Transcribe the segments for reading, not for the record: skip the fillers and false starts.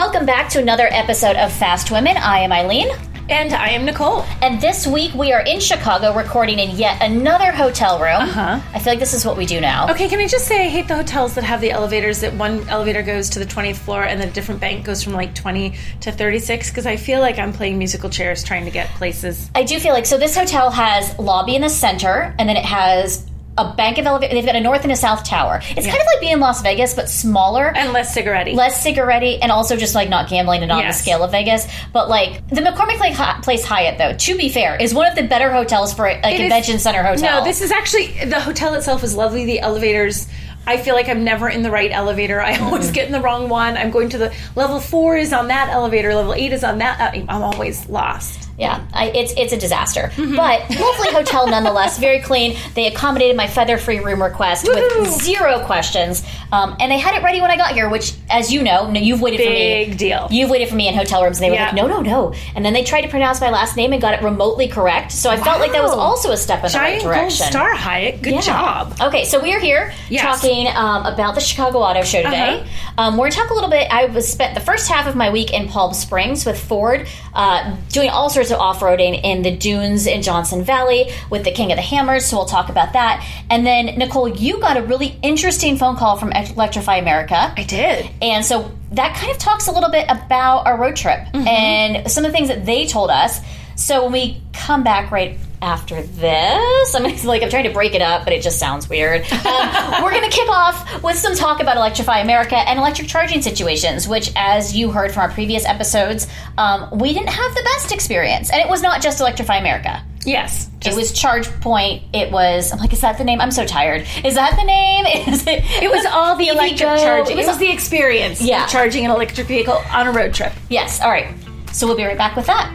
Welcome back to another episode of Fast Women. I am Eileen. And I am Nicole. And this week we are in Chicago recording in yet another hotel room. Uh-huh. I feel like this is what we do now. Okay, can I just say I hate the hotels that have the elevators that one elevator goes to the 20th floor and the different bank goes from like 20 to 36 because I feel like I'm playing musical chairs trying to get places. I do feel like, so this hotel has lobby in the center and then it has a bank of elevators. They've got a north and a south tower. It's kind of like being in Las Vegas, but smaller. And less cigarette-y. And also just, like, not gambling and on the scale of Vegas. But, like, the McCormick Place Hyatt, though, to be fair, is one of the better hotels for a convention center hotel. No, this is actually... The hotel itself is lovely. The elevators... I feel like I'm never in the right elevator. I always get in the wrong one. I'm going to the... Level 4 is on that elevator. Level 8 is on that... I'm always lost. Yeah. It's a disaster. Mm-hmm. But lovely hotel nonetheless. Very clean. They accommodated my feather-free room request with zero questions. And they had it ready when I got here, which, as you know, you've waited for me. Big deal. You've waited for me in hotel rooms. And they were like, no. And then they tried to pronounce my last name and got it remotely correct. So I felt like that was also a step in the right direction. Gold star, Hyatt. Good job. Okay. So we are here talking about the Chicago Auto Show today. Uh-huh. We're going to talk a little bit. I spent the first half of my week in Palm Springs with Ford doing all sorts of off-roading in the dunes in Johnson Valley with the King of the Hammers, so we'll talk about that. And then, Nicole, you got a really interesting phone call from Electrify America. I did. And so that kind of talks a little bit about our road trip and some of the things that they told us. So when we come back right after this, I'm trying to break it up, but it just sounds weird. We're going to kick off with some talk about Electrify America and electric charging situations, which, as you heard from our previous episodes, we didn't have the best experience. And it was not just Electrify America. Yes. It was ChargePoint. It was... I'm like, is that the name? I'm so tired. Is that the name? Is it? It was all the electric charging. It was the experience of charging an electric vehicle on a road trip. Yes. All right. So we'll be right back with that.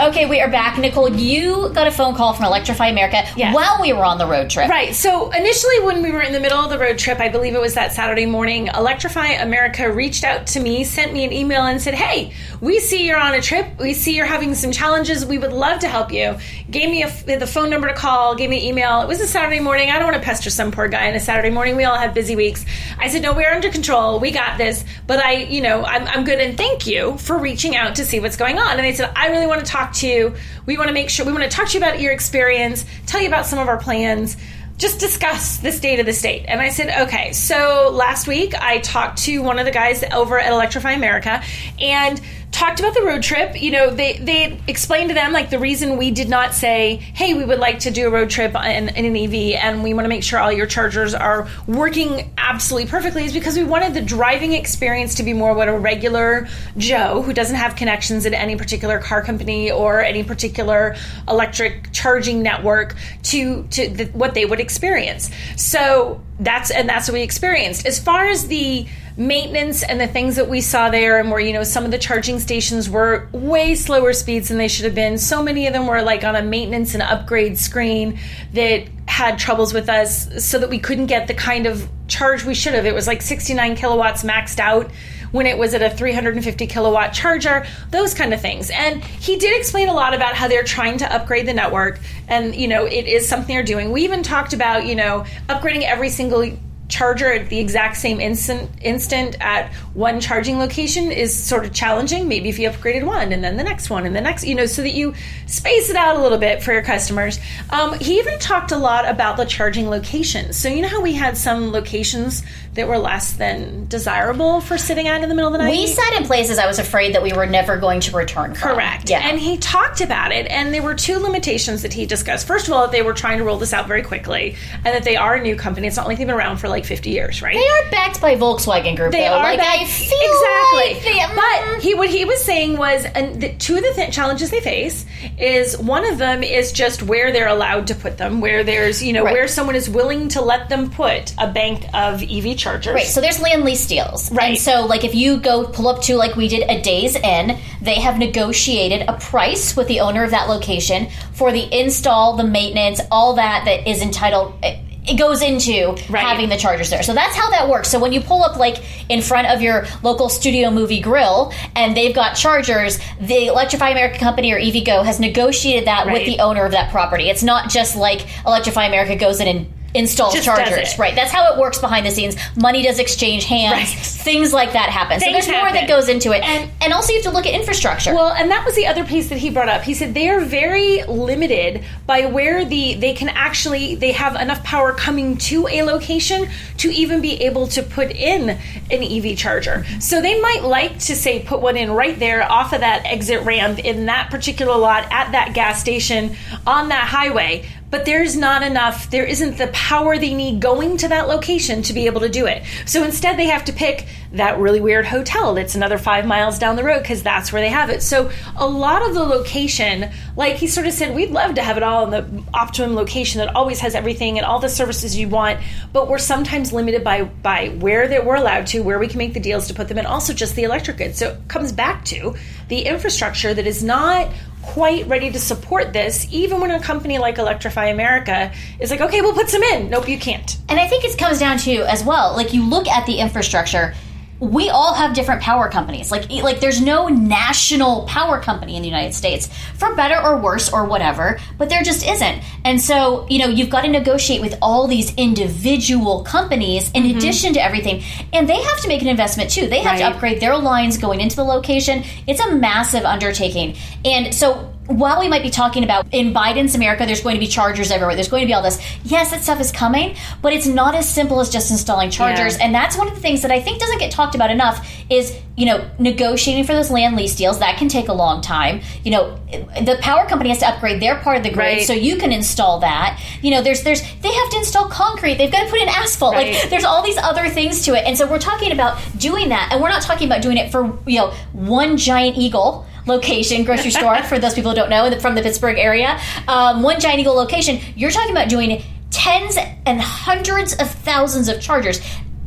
Okay, we are back. Nicole, you got a phone call from Electrify America while we were on the road trip. Right. So initially when we were in the middle of the road trip, I believe it was that Saturday morning, Electrify America reached out to me, sent me an email and said, hey, we see you're on a trip. We see you're having some challenges. We would love to help you. Gave me the phone number to call, gave me an email. It was a Saturday morning. I don't want to pester some poor guy on a Saturday morning. We all have busy weeks. I said, no, we're under control. We got this. But I'm good. And thank you for reaching out to see what's going on. And they said, I really want to talk to you. We want to talk to you about your experience, tell you about some of our plans, just discuss the state of the state. And I said, okay. So last week I talked to one of the guys over at Electrify America and talked about the road trip. You know, they explained to them like the reason we did not say, hey, we would like to do a road trip in an EV and we want to make sure all your chargers are working absolutely perfectly is because we wanted the driving experience to be more what a regular Joe who doesn't have connections at any particular car company or any particular electric charging network to what they would experience. So that's what we experienced. As far as the maintenance and the things that we saw there and where, you know, some of the charging stations were way slower speeds than they should have been. So many of them were like on a maintenance and upgrade screen that had troubles with us so that we couldn't get the kind of charge we should have. It was like 69 kilowatts maxed out when it was at a 350 kilowatt charger, those kind of things. And he did explain a lot about how they're trying to upgrade the network and, you know, it is something they're doing. We even talked about, you know, upgrading every single charger at the exact same instant at one charging location is sort of challenging. Maybe if you upgraded one and then the next one and the next, you know, so that you space it out a little bit for your customers. He even talked a lot about the charging locations. So you know how we had some locations that were less than desirable for sitting out in the middle of the night? We sat in places I was afraid that we were never going to return from. Correct. Yeah. And he talked about it, and there were two limitations that he discussed. First of all, that they were trying to roll this out very quickly, and that they are a new company. It's not like they've been around for like 50 years, right? They are backed by Volkswagen Group. They are backed. I feel exactly. Like but what he was saying was, and the two of the challenges they face is, one of them is just where they're allowed to put them, where there's, you know, right. where someone is willing to let them put a bank of EV chargers. Right. So there's land lease deals. Right. And so like if you go pull up to, like we did, a Days Inn, they have negotiated a price with the owner of that location for the install, the maintenance, all that is entitled. It goes into right. having the chargers there. So that's how that works. So when you pull up, like, in front of your local Studio Movie Grill and they've got chargers, the Electrify America company or EVgo has negotiated that right. with the owner of that property. It's not just like Electrify America goes in and installs just chargers. Right. That's how it works behind the scenes. Money does exchange hands. Right. Things like that happen. Things so there's more that goes into it. And also you have to look at infrastructure. Well, and that was the other piece that he brought up. He said they are very limited by where they have enough power coming to a location to even be able to put in an EV charger. So they might like to say put one in right there off of that exit ramp in that particular lot at that gas station on that highway. But there's not enough, there isn't the power they need going to that location to be able to do it. So instead they have to pick that really weird hotel that's another 5 miles down the road because that's where they have it. So a lot of the location, like he sort of said, we'd love to have it all in the optimum location that always has everything and all the services you want, but we're sometimes limited by where that we're allowed to, where we can make the deals to put them in, also just the electric goods. So it comes back to the infrastructure that is not quite ready to support this, even when a company like Electrify America is like, okay, we'll put some in. Nope, you can't. And I think it comes down to, as well, like you look at the infrastructure, we all have different power companies. Like there's no national power company in the United States, for better or worse or whatever, but there just isn't. And so, you know, you've got to negotiate with all these individual companies in mm-hmm. addition to everything. And they have to make an investment too. They have right. to upgrade their lines going into the location. It's a massive undertaking. And so while we might be talking about in Biden's America, there's going to be chargers everywhere. There's going to be all this. Yes, that stuff is coming, but it's not as simple as just installing chargers. Yeah. And that's one of the things that I think doesn't get talked about enough is, you know, negotiating for those land lease deals. That can take a long time. You know, the power company has to upgrade their part of the grid right. so you can install that. You know, there's they have to install concrete. They've got to put in asphalt. Right. Like there's all these other things to it. And so we're talking about doing that, and we're not talking about doing it for, you know, one giant eagle location, grocery store, for those people who don't know, from the Pittsburgh area, one giant eagle location. You're talking about doing tens and hundreds of thousands of chargers.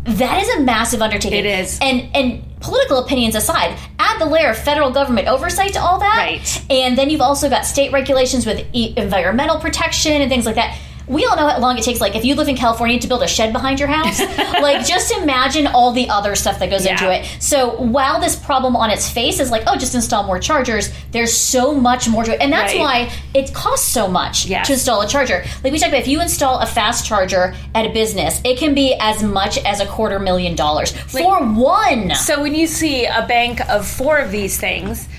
That is a massive undertaking. It is. And political opinions aside, add the layer of federal government oversight to all that. Right. And then you've also got state regulations with environmental protection and things like that. We all know how long it takes, like, if you live in California, to build a shed behind your house. Like, just imagine all the other stuff that goes yeah. into it. So while this problem on its face is like, oh, just install more chargers, there's so much more to it. And that's right. why it costs so much yes. to install a charger. Like we talked about, if you install a fast charger at a business, it can be as much as $250,000 for one. So when you see a bank of four of these things,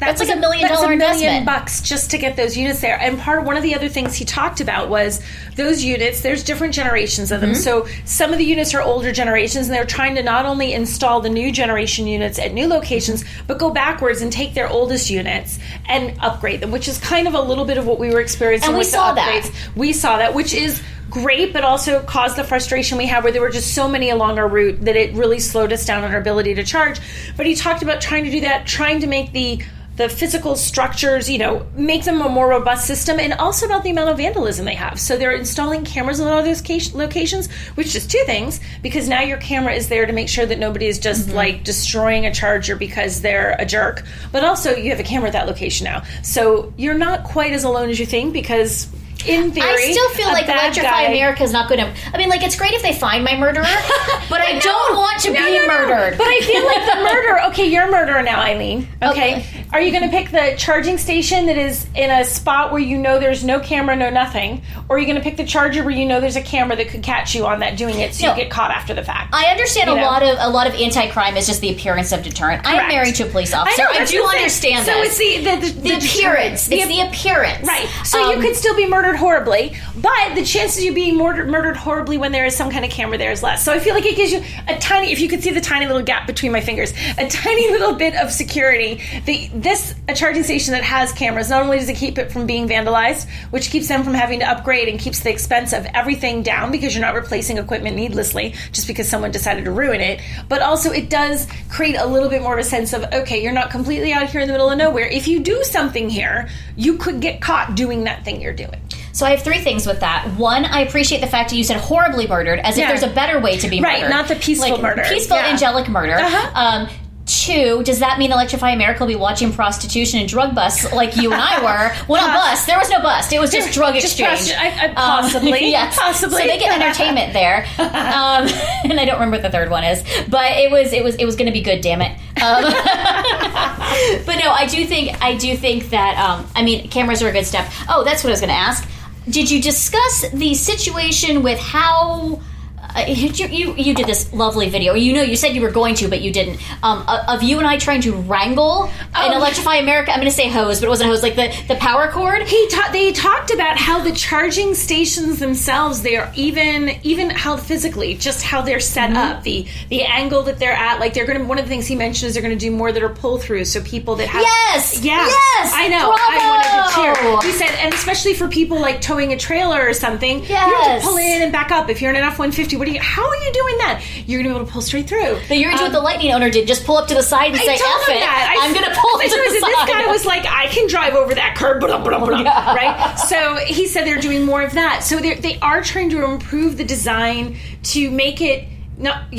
That's like $1 million investment. $1 million just to get those units there. And one of the other things he talked about was those units, there's different generations of them. Mm-hmm. So some of the units are older generations, and they're trying to not only install the new generation units at new locations, but go backwards and take their oldest units and upgrade them, which is kind of a little bit of what we were experiencing with the upgrades. We saw that, which is great, but also caused the frustration we had where there were just so many along our route that it really slowed us down on our ability to charge. But he talked about trying to do that, trying to make the physical structures, you know, make them a more robust system, and also about the amount of vandalism they have. So they're installing cameras in all those locations, which is two things, because now your camera is there to make sure that nobody is just, mm-hmm. like, destroying a charger because they're a jerk. But also, you have a camera at that location now. So you're not quite as alone as you think, because in theory, I still feel like Electrify America is not good at... I mean, like, it's great if they find my murderer, but I don't want to be murdered. But I feel like the murderer... Okay, you're a murderer now, Eileen. Okay. Are you going to pick the charging station that is in a spot where you know there's no camera, no nothing? Or are you going to pick the charger where you know there's a camera that could catch you on that doing it, so you get caught after the fact? I understand a lot of anti-crime is just the appearance of deterrent. Correct. I'm married to a police officer. I do understand that. So it's the appearance. It's the appearance. Right. So you could still be murdered horribly, but the chances of you being murdered horribly when there is some kind of camera there is less. So I feel like it gives you a tiny, if you could see the tiny little gap between my fingers, a tiny little bit of security. A charging station that has cameras, not only does it keep it from being vandalized, which keeps them from having to upgrade and keeps the expense of everything down because you're not replacing equipment needlessly just because someone decided to ruin it, but also it does create a little bit more of a sense of, okay, you're not completely out here in the middle of nowhere. If you do something here, you could get caught doing that thing you're doing. So I have three things with that. One, I appreciate the fact that you said horribly murdered, as if there's a better way to be murdered. Right, not the peaceful murder. Peaceful, angelic murder. Uh-huh. Two, does that mean Electrify America will be watching prostitution and drug busts like you and I were? Well, not bust. There was no bust. It was just drug exchange. Possibly. Yes. Possibly. So they get entertainment there. And I don't remember what the third one is. But it was going to be good, damn it. But no, I do think that, cameras are a good step. Oh, that's what I was going to ask. Did you discuss the situation with how... You did this lovely video. You said you were going to, but you didn't. Of you and I trying to wrangle and Electrify America. I'm going to say hose, but it wasn't hose. Like the power cord. They talked about how the charging stations themselves, they are even how physically, just how they're set up, the angle that they're at. Like they're going to. One of the things he mentioned is they're going to do more that are pull through, so people that have yes, I know. Bravo. I wanted to cheer. He said, and especially for people like towing a trailer or something, you have to pull in and back up. If you're in an F-150. How are you doing that? You're going to be able to pull straight through. But you're going to do what the Lightning owner did. Just pull up to the side and say, F it. I'm going to pull to the side. This guy was like, I can drive over that curb. Blah, blah, blah, yeah. Right? So he said they're doing more of that. So they are trying to improve the design to make it, not,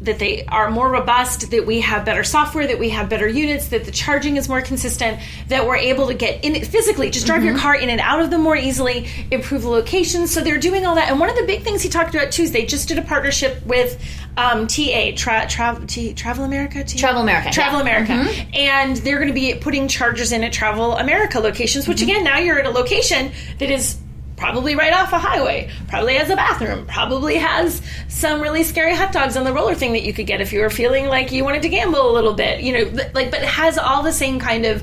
that they are more robust, that we have better software, that we have better units, that the charging is more consistent, that we're able to get in it physically, just drive your car in and out of them more easily, improve the location. So they're doing all that. And one of the big things he talked about too is they just did a partnership with Travel America. Mm-hmm. And they're going to be putting chargers in at Travel America locations, which again, now you're at a location that is probably right off a highway, probably has a bathroom, probably has some really scary hot dogs on the roller thing that you could get if you were feeling like you wanted to gamble a little bit, but it has all the same kind of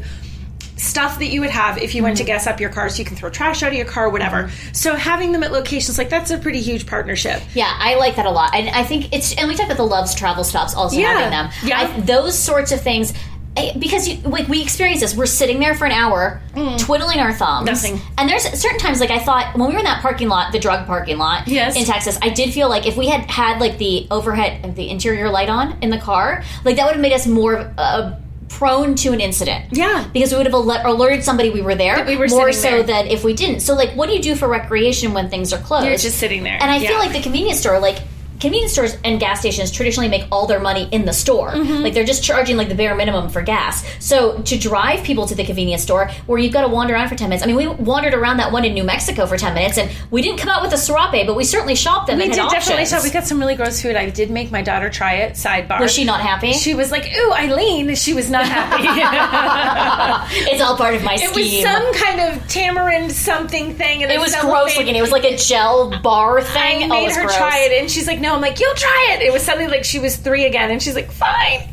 stuff that you would have if you went to gas up your car, so you can throw trash out of your car, whatever. So having them at locations like that's a pretty huge partnership. Yeah, I like that a lot. And I think it's, and we talked about the Love's travel stops also having them. Yeah. Those sorts of things. Because we experience this. We're sitting there for an hour, twiddling our thumbs. Nothing. And there's certain times, I thought, when we were in that parking lot, the drug parking lot in Texas, I did feel like if we had the overhead, the interior light on in the car, that would have made us more prone to an incident. Yeah. Because we would have alerted somebody we were there, more so than if we didn't. So, what do you do for recreation when things are closed? You're just sitting there. And I feel like the convenience store, convenience stores and gas stations traditionally make all their money in the store. Mm-hmm. They're just charging the bare minimum for gas. So to drive people to the convenience store where you've got to wander around for 10 minutes. I mean, we wandered around that one in New Mexico for 10 minutes and we didn't come out with a serape, but we certainly shopped them. We did definitely shop. We got some really gross food. I did make my daughter try it. Sidebar. Was she not happy? She was like, ooh, Eileen. She was not happy. It's all part of my scheme. It was some kind of tamarind something thing. And it was gross looking. It was like a gel bar thing. I made her try it and she's like, no, I'm like, you'll try it. It was suddenly she was 3 again, and she's like, fine,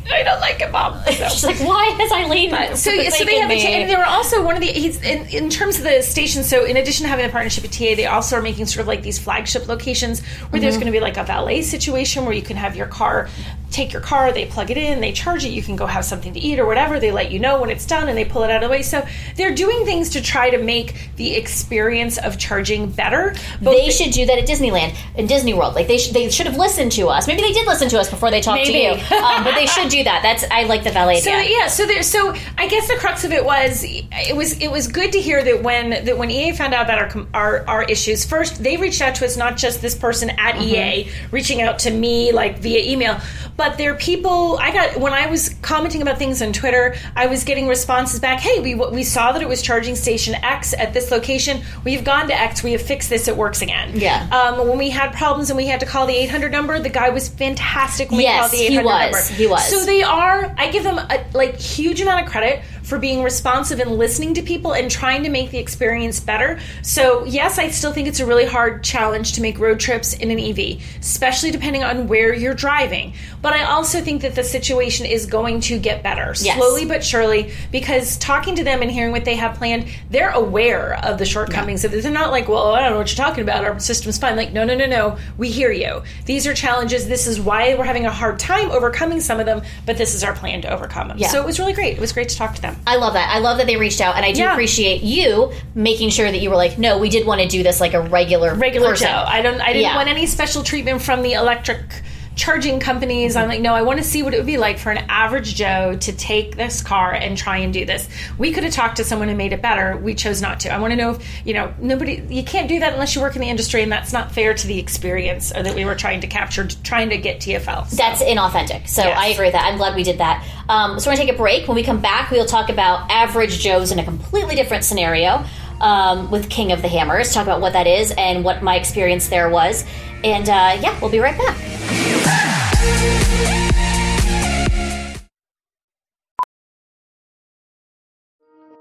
I don't like it, Mom. So. She's like, why has Eileen? So they have a and they were also one of the in terms of the stations. So in addition to having a partnership with TA, they also are making sort of these flagship locations where there's going to be a valet situation where you can have your car. Take your car, they plug it in, they charge it, you can go have something to eat or whatever, they let you know when it's done and they pull it out of the way. So they're doing things to try to make the experience of charging better. They should do that at Disneyland and Disney World. They should have listened to us. Maybe they did listen to us before they talked to you. But they should do that. I like the valet idea. Yeah, so I guess the crux of it was it was good to hear that when EA found out about our issues, first they reached out to us, not just this person at EA reaching out to me via email. But there are people, when I was commenting about things on Twitter, I was getting responses back, hey, we saw that it was charging station X at this location. We've gone to X. We have fixed this. It works again. Yeah. When we had problems and we had to call the 800 number, the guy was fantastic when we called the 800 number. Yes, he was. So they are, I give them a huge amount of credit for being responsive and listening to people and trying to make the experience better. So, yes, I still think it's a really hard challenge to make road trips in an EV, especially depending on where you're driving. But I also think that the situation is going to get better, slowly but surely, because talking to them and hearing what they have planned, they're aware of the shortcomings of this. They're not like, well, I don't know what you're talking about. Our system's fine. Like, no. We hear you. These are challenges. This is why we're having a hard time overcoming some of them, but this is our plan to overcome them. Yeah. So it was really great. It was great to talk to them. I love that. I love that they reached out, and I do appreciate you making sure that you were like, no, we did want to do this like a regular person. Show. I didn't want any special treatment from the electric charging companies. Mm-hmm. I'm like, no, I want to see what it would be like for an average Joe to take this car and try and do this. We could have talked to someone who made it better. We chose not to. I want to know if, nobody, you can't do that unless you work in the industry, and that's not fair to the experience or that we were trying to capture, trying to get TFL. So. That's inauthentic. So yes. I agree with that. I'm glad we did that. So we're going to take a break. When we come back, we'll talk about average Joes in a completely different scenario with King of the Hammers, talk about what that is and what my experience there was. And, we'll be right back.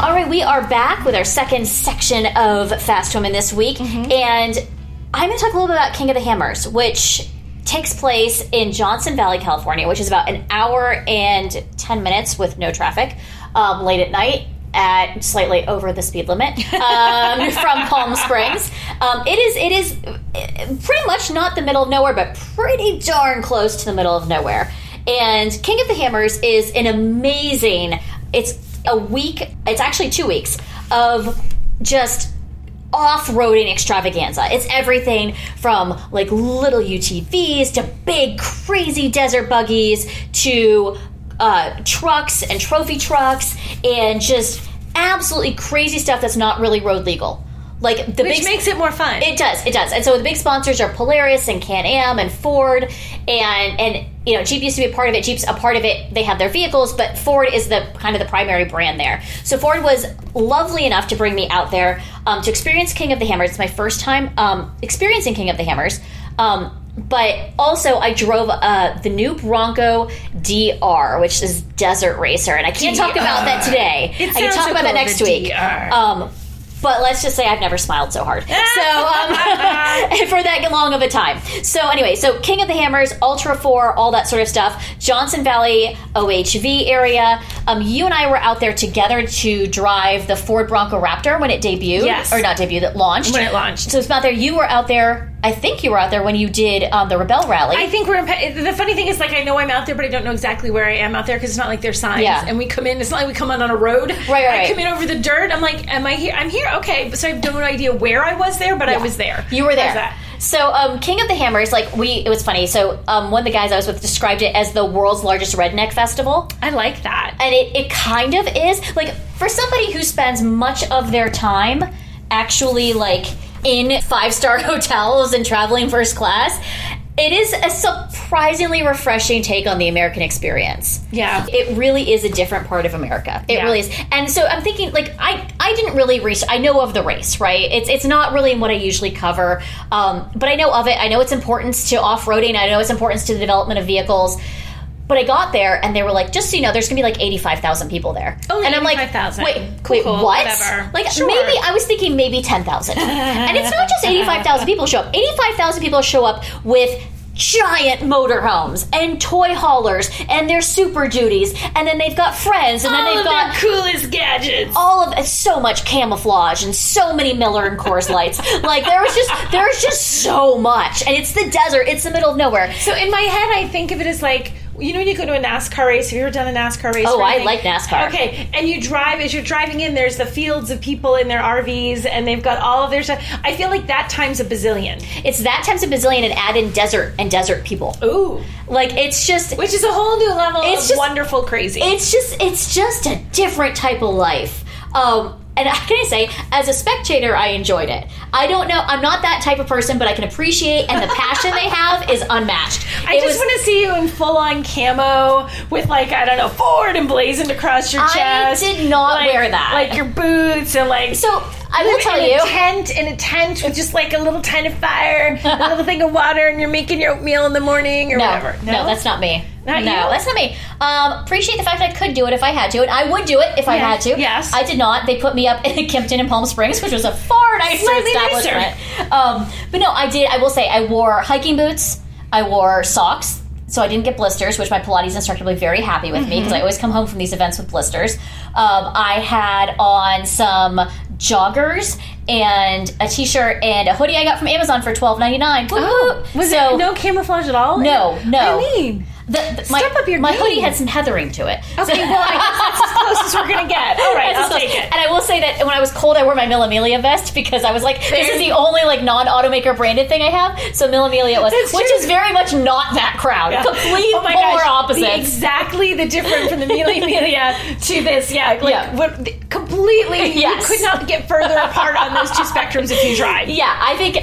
All right, we are back with our second section of Fast Woman this week. Mm-hmm. And I'm going to talk a little bit about King of the Hammers, which takes place in Johnson Valley, California, which is about 1 hour and 10 minutes with no traffic, late at night, at slightly over the speed limit from Palm Springs. It is pretty much not the middle of nowhere, but pretty darn close to the middle of nowhere. And King of the Hammers is an amazing, it's actually 2 weeks of just off-roading extravaganza. It's everything from like little UTVs to big crazy desert buggies to trucks and trophy trucks and just absolutely crazy stuff that's not really road legal. Which makes it more fun. It does. And so the big sponsors are Polaris and Can-Am and Ford and Jeep used to be a part of it. Jeep's a part of it. They have their vehicles, but Ford is the kind of the primary brand there. So Ford was lovely enough to bring me out there to experience King of the Hammers. It's my first time experiencing King of the Hammers. But also I drove the new Bronco DR, which is Desert Racer. And I can't talk about that today. I can talk about that next week. But let's just say I've never smiled so hard. So, for that long of a time. So, anyway, King of the Hammers, Ultra 4, all that sort of stuff. Johnson Valley, OHV area. You and I were out there together to drive the Ford Bronco Raptor when it debuted. Yes. Or not debuted, that launched. When it launched. So, it's not there. You were out there. I think you were out there when you did the Rebel Rally. I think the funny thing is, I know I'm out there, but I don't know exactly where I am out there because it's not like there's signs. Yeah. And we come in, it's not like we come in on a road. Right. I come in over the dirt. I'm like, am I here? I'm here. Okay. So I have no idea where I was there, but I was there. You were there. How's that? So King of the Hammers, it was funny. So one of the guys I was with described it as the world's largest redneck festival. I like that. And it kind of is. For somebody who spends much of their time actually, in 5-star hotels and traveling first class, it is a surprisingly refreshing take on the American experience. Yeah. It really is a different part of America. It really is. And so I'm thinking, I didn't really I know of the race, right? It's not really what I usually cover, but I know of it. I know its importance to off-roading. I know its importance to the development of vehicles. But I got there, and they were like, just so you know, there's going to be 85,000 people there. Oh, and I'm like, wait, what? Whatever. Maybe, I was thinking maybe 10,000. And it's not just 85,000 people show up. 85,000 people show up with giant motorhomes and toy haulers and their super duties, and then they've got friends, and then they've got their coolest gadgets. All of so much camouflage and so many Miller and Coors Lights. Like there was just so much, and it's the desert. It's the middle of nowhere. So in my head, I think of it as like, you know when you go to a NASCAR race, have you ever done a NASCAR race? Oh, I like NASCAR. Okay, and you drive, as you're driving in, there's the fields of people in their RVs, and they've got all of their stuff. I feel like that times a bazillion. It's that times a bazillion, and add in desert and desert people. Ooh. Like, it's just... Which is a whole new level of just wonderful crazy. It's just a different type of life. And can I say, as a spectator, I enjoyed it. I don't know. I'm not that type of person, but I can appreciate, and the passion they have is unmatched. I just want to see you in full-on camo with, like, I don't know, Ford emblazoned across your chest. I did not wear that. Like, your boots and, like... So, I will tell you... In a tent with just, like, a little tent of fire, a little thing of water, and you're making your oatmeal in the morning or whatever. No, that's not me. That's not me. Appreciate the fact that I could do it if I had to, and I would do it if I had to. Yes. I did not. They put me up in Kimpton and Palm Springs, which was a far nicer establishment. But no, I did. I will say, I wore hiking boots. I wore socks, so I didn't get blisters, which my Pilates instructor will be very happy with me, because I always come home from these events with blisters. I had on some joggers and a t-shirt and a hoodie I got from Amazon for $12.99. Oh, was it no camouflage at all? No. What do you mean? My hoodie had some heathering to it. Okay, well, I guess that's as close as we're going to get. All right, I'll take it. And I will say that when I was cold, I wore my Mille Miglia vest, because I was like, this is the only non-automaker branded thing I have. So Mille Miglia was, which is very much not that crowd. Yeah. Complete polar opposite. Exactly the different from the Mille Miglia to this. Yeah, like completely, you could not get further apart on those two spectrums if you tried. Yeah, I think,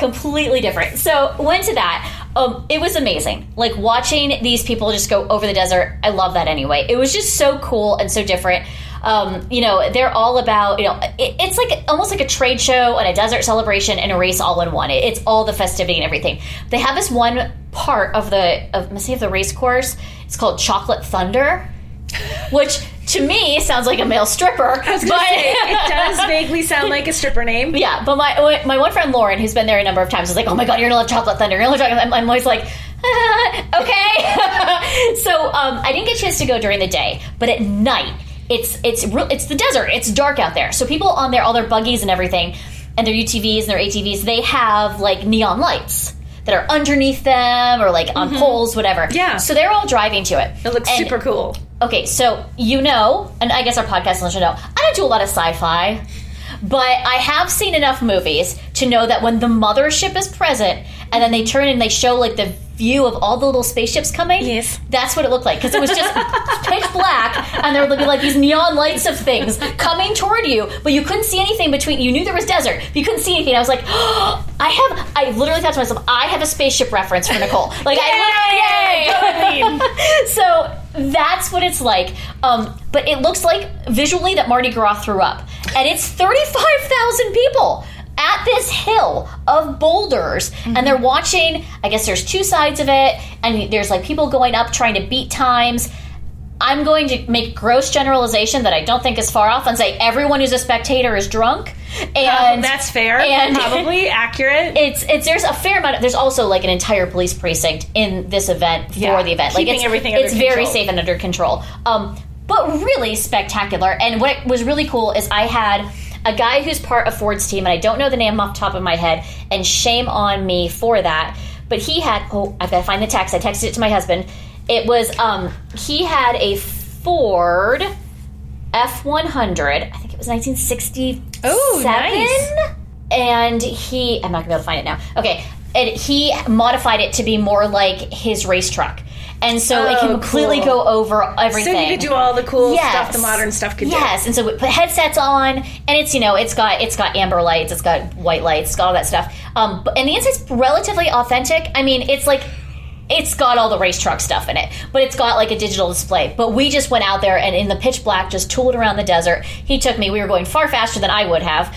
completely different. So went to that. It was amazing. Like, watching these people just go over the desert, I love that anyway. It was just so cool and so different. They're all about, it's like almost like a trade show and a desert celebration and a race all in one. It's all the festivity and everything. They have this one part of the race course. It's called Chocolate Thunder, which... to me, sounds like a male stripper. I was going to say, it does vaguely sound like a stripper name. Yeah, but my one friend, Lauren, who's been there a number of times, was like, oh my God, you're going to love Chocolate Thunder. You're going to love Chocolate Thunder. I'm always like, okay. So I didn't get a chance to go during the day, but at night, it's the desert. It's dark out there. So people on there, all their buggies and everything, and their UTVs and their ATVs, they have like neon lights that are underneath them or like on poles, whatever. Yeah. So they're all driving to it. It looks super cool. Okay, so and I guess our podcast listeners know, I don't do a lot of sci-fi, but I have seen enough movies to know that when the mothership is present and then they turn and they show like the view of all the little spaceships coming, that's what it looked like. Because it was just pitch black, and there would be like these neon lights of things coming toward you, but you couldn't see anything between. You knew there was desert, but you couldn't see anything. I was like, I literally thought to myself, I have a spaceship reference for Nicole. Like, yay! So... that's what it's like. But it looks like visually that Mardi Gras threw up. And it's 35,000 people at this hill of boulders. And they're watching, I guess there's two sides of it. And there's like people going up trying to beat times. I'm going to make gross generalization that I don't think is far off and say everyone who's a spectator is drunk. And that's fair. And probably accurate. It's there's a fair amount. There's also like an entire police precinct in this event for the event. Like it's very safe and under control. But really spectacular. And what was really cool is I had a guy who's part of Ford's team, and I don't know the name off the top of my head. And shame on me for that. But he had I've got to find the text. I texted it to my husband. It was, he had a Ford F100, I think it was 1967. Oh, nice. And I'm not going to be able to find it now. Okay. And he modified it to be more like his race truck. And so it can completely go over everything. So you could do all the cool stuff, the modern stuff could do. Yes. And so we put headsets on, and it's got amber lights, it's got white lights, it's got all that stuff. And the inside's relatively authentic. I mean, it's got all the race truck stuff in it, but it's got like a digital display. But we just went out there and in the pitch black just tooled around the desert. He took me. We were going far faster than I would have.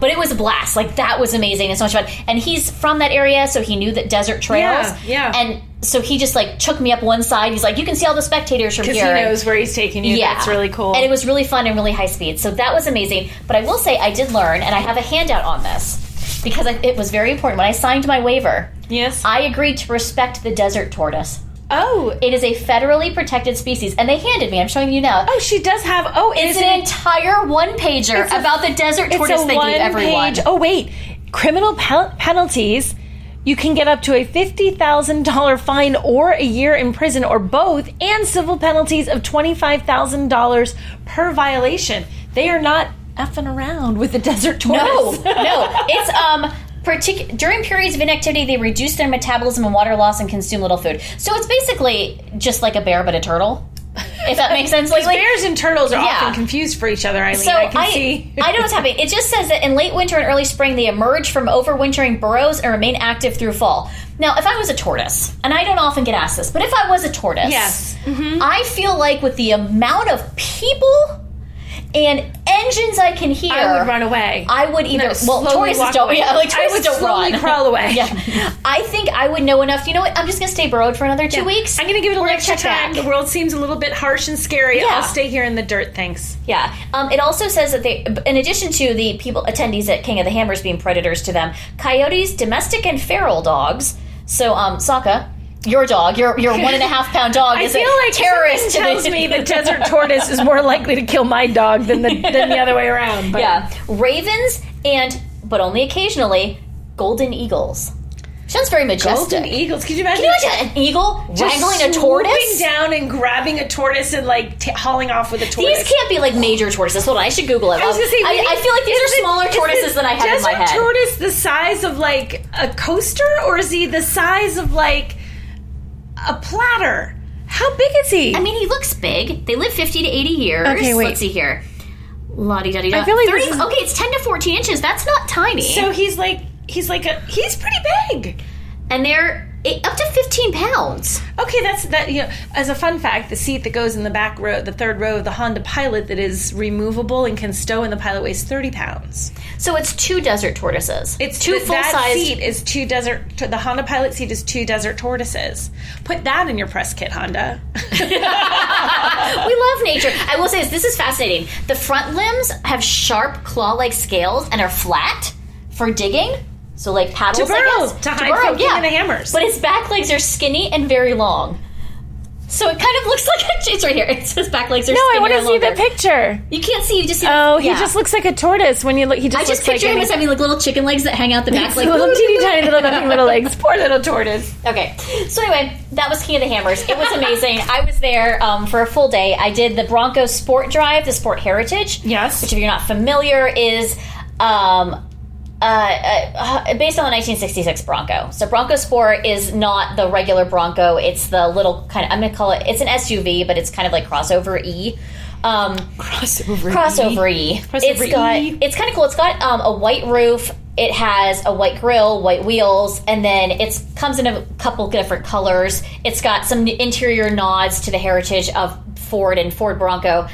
But it was a blast. Like, that was amazing and so much fun. And he's from that area, so he knew that desert trails. Yeah. And so he just like took me up one side. He's like, you can see all the spectators from here. Because he knows where he's taking you. Yeah. That's really cool. And it was really fun and really high speed. So that was amazing. But I will say I did learn, and I have a handout on this. because it was very important. When I signed my waiver, yes, I agreed to respect the desert tortoise. Oh. It is a federally protected species. And they handed me. I'm showing you now. Oh, she does have... Oh, it's an entire one-pager about the desert tortoise they gave everyone. Oh, wait. Criminal penalties... You can get up to a $50,000 fine or a year in prison or both, and civil penalties of $25,000 per violation. They are not effing around with the desert tortoise. No. It's, during periods of inactivity, they reduce their metabolism and water loss and consume little food. So it's basically just like a bear, but a turtle. If that makes sense. Because bears and turtles are often confused for each other, Eileen. So I can see. I know what's happening. It just says that in late winter and early spring, they emerge from overwintering burrows and remain active through fall. Now, if I was a tortoise, and I don't often get asked this, but if I was a tortoise, yes. Mm-hmm. I feel like with the amount of people and engines I can hear, I would run away. I would tortoises don't. Yeah, tortoises don't run. I would slowly crawl away. Yeah. I think I would know enough. You know what? I'm just going to stay burrowed for another 2 weeks. I'm going to give it a little extra time. The world seems a little bit harsh and scary. Yeah. I'll stay here in the dirt. Thanks. Yeah. It also says that they, in addition to the attendees at King of the Hammers being predators to them, coyotes, domestic and feral dogs. So, Sokka. Your dog, your 1.5 pound dog, is a terrorist. Tells me the desert tortoise is more likely to kill my dog than the other way around. But. Yeah, ravens but only occasionally, golden eagles. Sounds very majestic. Golden eagles. Could you imagine? Can you imagine an eagle wrangling a tortoise? Swooping down and grabbing a tortoise and hauling off with a tortoise. These can't be major tortoises. Hold on, I should Google it. I was going to say, I feel like these are smaller tortoises than I have in my head. Is the tortoise the size of a coaster, or is he the size of a platter? How big is he? I mean, he looks big. They live 50 to 80 years. Okay, wait. Let's see here. La-di-da-di-da. I feel like 30, okay, it's 10 to 14 inches. That's not tiny. So he's pretty big. And they're up to 15 pounds. Okay, that's that. You know, as a fun fact, the seat that goes in the back row, the third row of the Honda Pilot that is removable and can stow in the Pilot weighs 30 pounds. So it's two desert tortoises. It's two full-sized. That seat is two desert. The Honda Pilot seat is two desert tortoises. Put that in your press kit, Honda. We love nature. I will say this is fascinating. The front limbs have sharp claw-like scales and are flat for digging. So, paddles, I guess. To hide from King of the Hammers. But its back legs are skinny and very long. So it kind of looks like it's right here. It says back legs are skinny and longer. No, I want to see the picture. You can't see. You just see. Oh, he just looks like a tortoise when you look. He just looks like. I just picture him as having little chicken legs that hang out the back. Little teeny tiny little legs. Poor little tortoise. Okay. So anyway, that was King of the Hammers. It was amazing. I was there for a full day. I did the Bronco Sport Drive, the Sport Heritage. Yes. Which, if you're not familiar, is... based on the 1966 Bronco. So Bronco Sport is not the regular Bronco. It's the little kind of, I'm going to call it, it's an SUV, but it's kind of like crossover-y. Crossover-y. It's kind of cool. It's got a white roof. It has a white grille, white wheels, and then it comes in a couple different colors. It's got some interior nods to the heritage of Ford and Ford Bronco.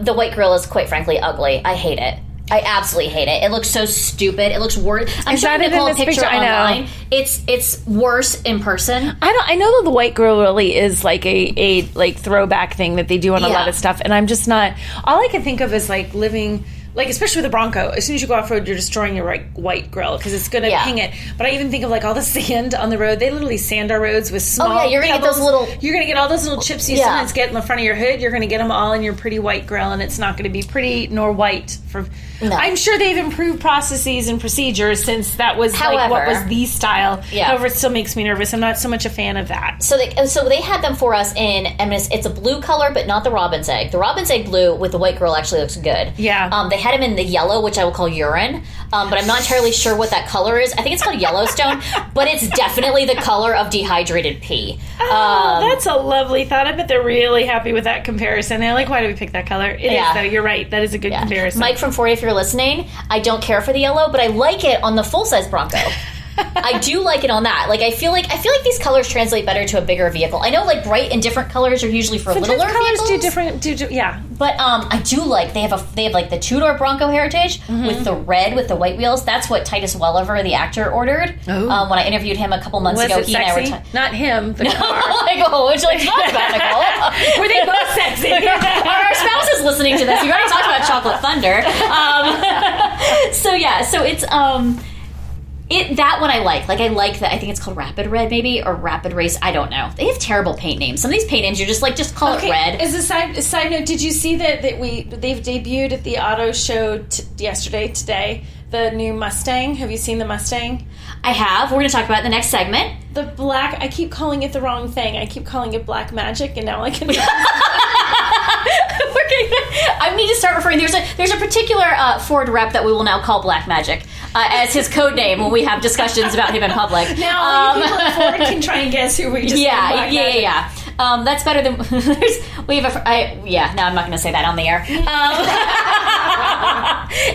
The white grille is, quite frankly, ugly. I hate it. I absolutely hate it. It looks so stupid. It looks worse. I'm showing Nicole a picture online. It's worse in person. I know that the white girl really is a throwback thing that they do on a lot of stuff, and I'm just not. All I can think of is living. Especially with a Bronco, as soon as you go off-road, you're destroying your white grille because it's going to ping it. But I even think of, all the sand on the road. They literally sand our roads with small pebbles. Oh, yeah, you're going to get those little... You're going to get all those little chips you sometimes get in the front of your hood. You're going to get them all in your pretty white grille, and it's not going to be pretty nor white. I'm sure they've improved processes and procedures since that was, what was the style. Yeah. However, it still makes me nervous. I'm not so much a fan of that. So they had them for us in... I mean, it's a blue color, but not the robin's egg. The robin's egg blue with the white grille actually looks good. Yeah. They had him in the yellow, which I will call urine, but I'm not entirely sure what that color is. I think it's called Yellowstone, but it's definitely the color of dehydrated pee. That's a lovely thought. I bet they're really happy with that comparison. They're like, why did we pick that color? It is, though. You're right. That is a good comparison. Mike from Ford, if you're listening, I don't care for the yellow, but I like it on the full-size Bronco. I do like it on that. I feel like these colors translate better to a bigger vehicle. I know bright and different colors are usually for littler vehicles. Colors do different. But I do like they have the two-door Bronco Heritage with the red with the white wheels. That's what Titus Welliver, the actor, ordered. When I interviewed him a couple months ago, he sexy? And I were not him. The car. Would you like to talk about Nicole? Were they both sexy? Are our spouses listening to this? You've already talked about Chocolate Thunder. So it's. That one I like. Like, I like that. I think it's called Rapid Red, maybe, or Rapid Race. I don't know. They have terrible paint names. Some of these paint names, you're just like, just call it red. As a side note, did you see they've debuted at the auto show today, the new Mustang? Have you seen the Mustang? I have. We're going to talk about it in the next segment. The black, I keep calling it the wrong thing. I keep calling it Black Magic, and now I can... I need to start referring. There's a particular Ford rep that we will now call Black Magic as his code name when we have discussions about him in public. Now people at Ford can try and guess who we just call Black Magic. Yeah. That's better than I'm not going to say that on the air.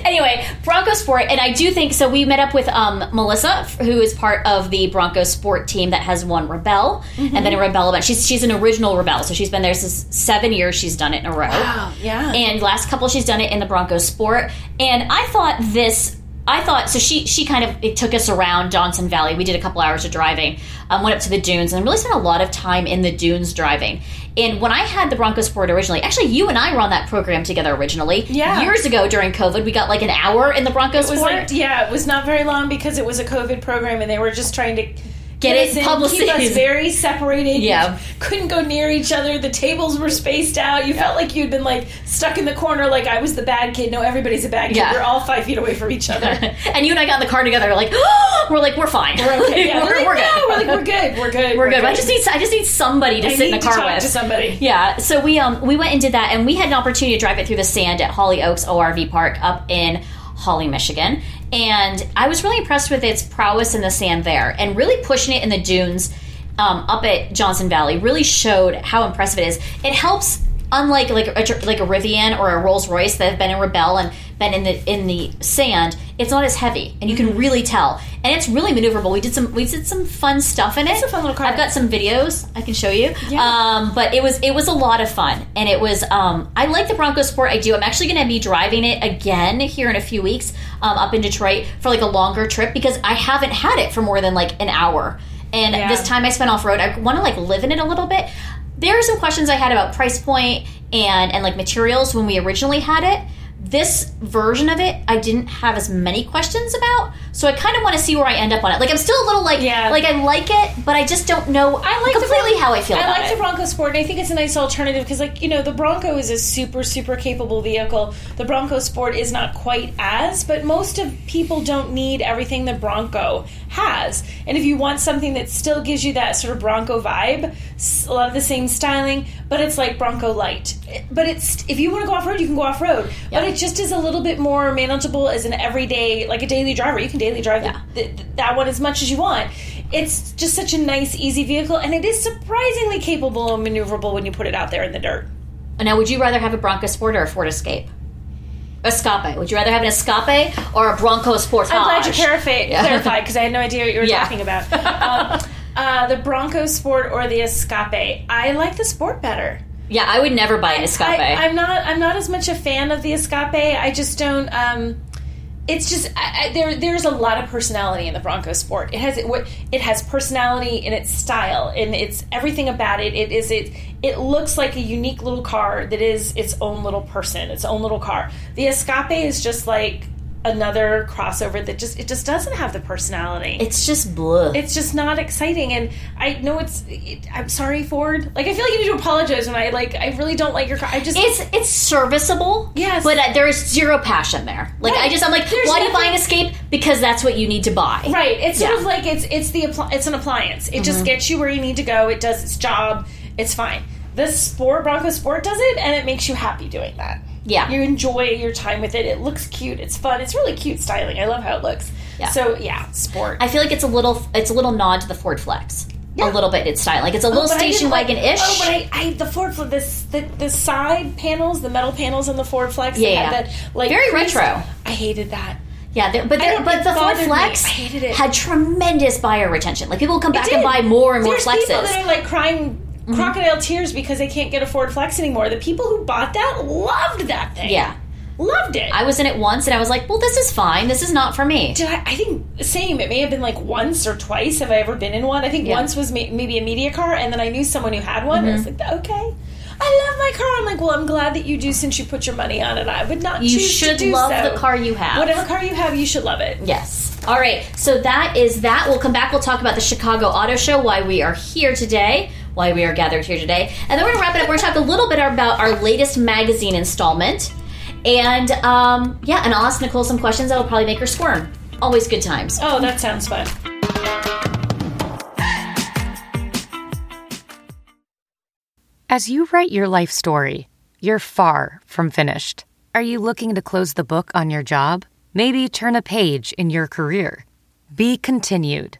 Anyway, Bronco Sport, and I do think so. We met up with Melissa, who is part of the Bronco Sport team that has won Rebel, mm-hmm. and then a Rebel event. She's an original Rebel, so she's been there since 7 years. She's done it in a row. Wow, yeah. And last couple, she's done it in the Bronco Sport, and I thought so. She kind of it took us around Johnson Valley. We did a couple hours of driving. Went up to the dunes and really spent a lot of time in the dunes driving. And when I had the Bronco Sport originally, actually you and I were on that program together originally. Yeah. Years ago during COVID, we got like an hour in the Bronco Sport. It was not very long because it was a COVID program and they were just trying to get it publicity. Keep us very separated. Yeah. You couldn't go near each other. The tables were spaced out. You felt like you'd been like stuck in the corner like I was the bad kid. No, everybody's a bad kid. Yeah. We're all 5 feet away from each other. And you and I got in the car together like we're fine. We're okay. Yeah. We're good. I just need somebody to sit in the car with. To somebody. Yeah. So we went and did that, and we had an opportunity to drive it through the sand at Holly Oaks ORV Park up in Holly, Michigan. And I was really impressed with its prowess in the sand there, and really pushing it in the dunes up at Johnson Valley really showed how impressive it is. It helps, unlike like a Rivian or a Rolls Royce that have been in Rebel and been in the sand, it's not as heavy, and you can really tell. And it's really maneuverable. We did some fun stuff in it. It's a fun little car. I've got some videos I can show you. Yeah. But it was a lot of fun, and it was. I like the Bronco Sport. I do. I'm actually going to be driving it again here in a few weeks up in Detroit for like a longer trip because I haven't had it for more than like an hour. And this time I spent off road. I want to like live in it a little bit. There are some questions I had about price point and like materials when we originally had it. This version of it, I didn't have as many questions about, so I kind of want to see where I end up on it. Like, I'm still a little like I like it, but I just don't know completely how I feel about it. I like the Bronco Sport, and I think it's a nice alternative because, like, you know, the Bronco is a super, super capable vehicle. The Bronco Sport is not quite as, but most of people don't need everything the Bronco has. And if you want something that still gives you that sort of Bronco vibe, a lot of the same styling, but it's like Bronco Light. But it's if you want to go off-road, you can go off-road. Yep. But it just is a little bit more manageable as an everyday, like a daily driver. You can daily drive that one as much as you want. It's just such a nice, easy vehicle, and it is surprisingly capable and maneuverable when you put it out there in the dirt. Now, would you rather have a Bronco Sport or a Ford Escape? Escape. Would you rather have an Escape or a Bronco Sportage? I'm glad you clarified because I had no idea what you were talking about. The Bronco Sport or the Escape. I like the Sport better. Yeah, I would never buy an Escape. I'm not as much a fan of the Escape. I just don't. It's just there's a lot of personality in the Bronco Sport. It has personality in its style, and it's everything about it. It looks like a unique little car that is its own little person, its own little car. The Escape is just like another crossover that just doesn't have the personality. It's just blah. It's just not exciting, and I know I'm sorry, Ford. Like, I feel like you need to apologize when I really don't like your car. I just it's serviceable. Yes, but there is zero passion there. Like, right. I'm like, why do you buy an Escape? Because that's what you need to buy. Right. It's sort of like it's an appliance. It just gets you where you need to go. It does its job. It's fine. This Bronco Sport does it, and it makes you happy doing that. Yeah. You enjoy your time with it. It looks cute. It's fun. It's really cute styling. I love how it looks. Yeah. So, Sport. I feel like it's a little nod to the Ford Flex. Yeah. A little bit in styling. Like, it's a little station wagon-ish. The Ford Flex, the side panels, the metal panels on the Ford Flex. Yeah. That, like, very retro. I hated that. Yeah, but the Ford Flex had tremendous buyer retention. Like, people will come back and buy more and more Flexes. People that are, like, crying... Mm-hmm. Crocodile tears because they can't get a Ford Flex anymore. The people who bought that loved that thing. Yeah. Loved it. I was in it once, and I was like, well, this is fine. This is not for me. I think, same. It may have been like once or twice have I ever been in one. I think once was maybe a media car, and then I knew someone who had one, and I was like, okay. I love my car. I'm like, well, I'm glad that you do since you put your money on it. I would not choose to do so. You should love the car you have. Whatever car you have, you should love it. Yes. All right. So that is that. We'll come back. We'll talk about the Chicago Auto Show, why we are here today, why we are gathered here today. And then we're going to wrap it up. We're going to talk a little bit about our latest magazine installment. And, yeah, and I'll ask Nicole some questions that'll probably make her squirm. Always good times. Oh, that sounds fun. As you write your life story, you're far from finished. Are you looking to close the book on your job? Maybe turn a page in your career? Be continued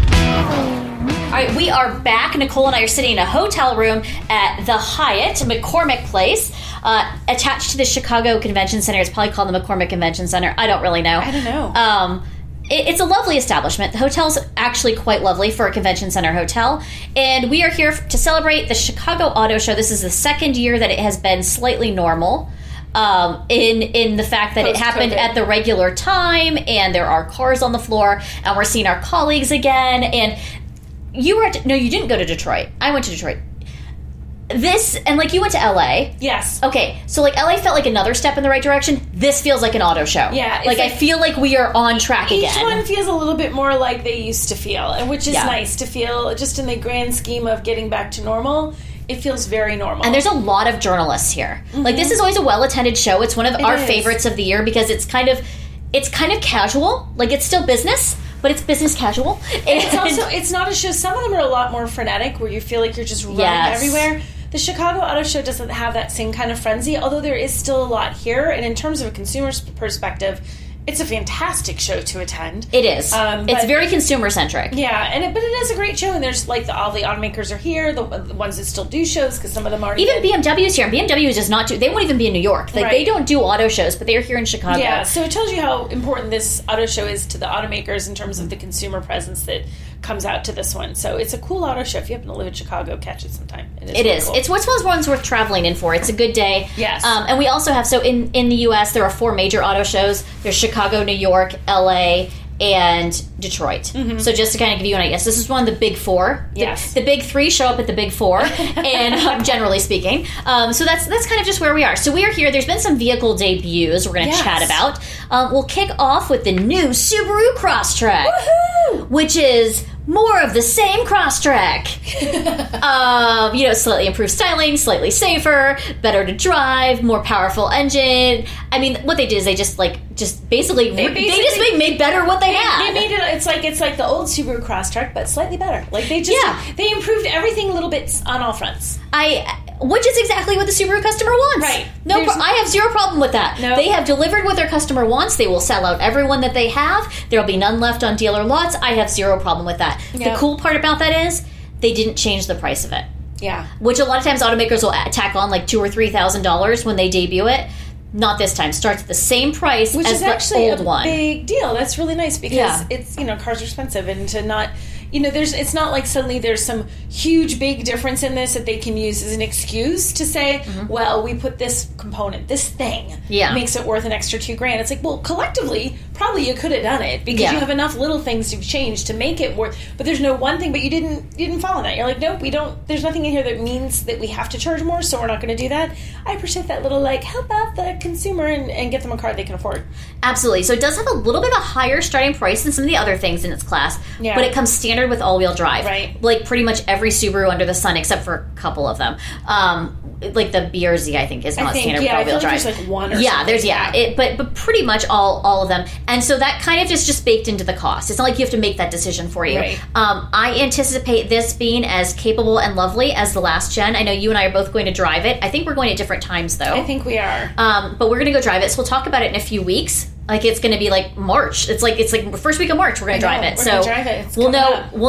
All right, we are back. Nicole and I are sitting in a hotel room at the Hyatt, McCormick Place, attached to the Chicago Convention Center. It's probably called the McCormick Convention Center. I don't really know. I don't know. It's a lovely establishment. The hotel's actually quite lovely for a convention center hotel. And we are here to celebrate the Chicago Auto Show. This is the second year that it has been slightly normal in the fact that it happened at the regular time and there are cars on the floor and we're seeing our colleagues again. And you were at, no, you didn't go to Detroit. I went to Detroit. This, and like you went to LA. Yes. Okay, so like LA felt like another step in the right direction. This feels like an auto show. Yeah. Like I feel like we are on track again. Each one feels a little bit more like they used to feel, which is nice to feel just in the grand scheme of getting back to normal. It feels very normal. And there's a lot of journalists here. Mm-hmm. Like this is always a well-attended show. It's one of our favorites of the year because it's kind of casual. Like it's still business. But it's business casual. It's not a show. Some of them are a lot more frenetic where you feel like you're just running everywhere. The Chicago Auto Show doesn't have that same kind of frenzy, although there is still a lot here. And in terms of a consumer's perspective, it's a fantastic show to attend. It is. It's very consumer-centric. Yeah, but it is a great show. And there's, like, all the automakers are here, the ones that still do shows, because some of them are even BMW's here. And BMW does not do... They won't even be in New York. Like, they don't do auto shows, but they're here in Chicago. Yeah, so it tells you how important this auto show is to the automakers in terms of the consumer presence that comes out to this one. So it's a cool auto show. If you happen to live in Chicago, catch it sometime. It is. Cool. It's what's one's worth traveling in for. It's a good day. Yes. And we also have, so in the U.S., there are four major auto shows. There's Chicago, New York, L.A., and Detroit. Mm-hmm. So just to kind of give you an idea, this is one of the big four. Yes. The big three show up at the big four, and generally speaking. So that's kind of just where we are. So we are here. There's been some vehicle debuts we're going to chat about. We'll kick off with the new Subaru Crosstrek. Woohoo! Which is more of the same Crosstrek. Slightly improved styling, slightly safer, better to drive, more powerful engine. I mean, what they did is they just basically made better what they had. They made it. It's like the old Subaru Crosstrek, but slightly better. Like they improved everything a little bit on all fronts. Which is exactly what the Subaru customer wants. Right. I have zero problem with that. No. They have delivered what their customer wants. They will sell out everyone that they have. There will be none left on dealer lots. I have zero problem with that. Yep. The cool part about that is they didn't change the price of it. Yeah. Which a lot of times automakers will tack on like $2,000 or $3,000 when they debut it. Not this time. Starts at the same price as the old one. Which is actually a big deal. That's really nice because it's, cars are expensive and to not... it's not like suddenly there's some huge, big difference in this that they can use as an excuse to say, well, we put this component, this thing, makes it worth an extra $2,000. It's like, well, collectively, probably you could have done it because you have enough little things you've changed to make it worth, but there's no one thing, but you didn't follow that. You're like, nope, we don't, there's nothing in here that means that we have to charge more, so we're not going to do that. I appreciate that little, help out the consumer and get them a car they can afford. Absolutely. So it does have a little bit of a higher starting price than some of the other things in its class, but it comes standard with all-wheel drive, right? Like pretty much every Subaru under the sun, except for a couple of them. Like the BRZ, I think, is not standard with all-wheel drive. There's like one or something. But pretty much all of them. And so that kind of just baked into the cost. It's not like you have to make that decision for you. Right. I anticipate this being as capable and lovely as the last gen. I know you and I are both going to drive it. I think we're going at different times, though. I think we are. But we're going to go drive it. So we'll talk about it in a few weeks. Like it's going to be like March. It's like first week of March we're going to drive it. We'll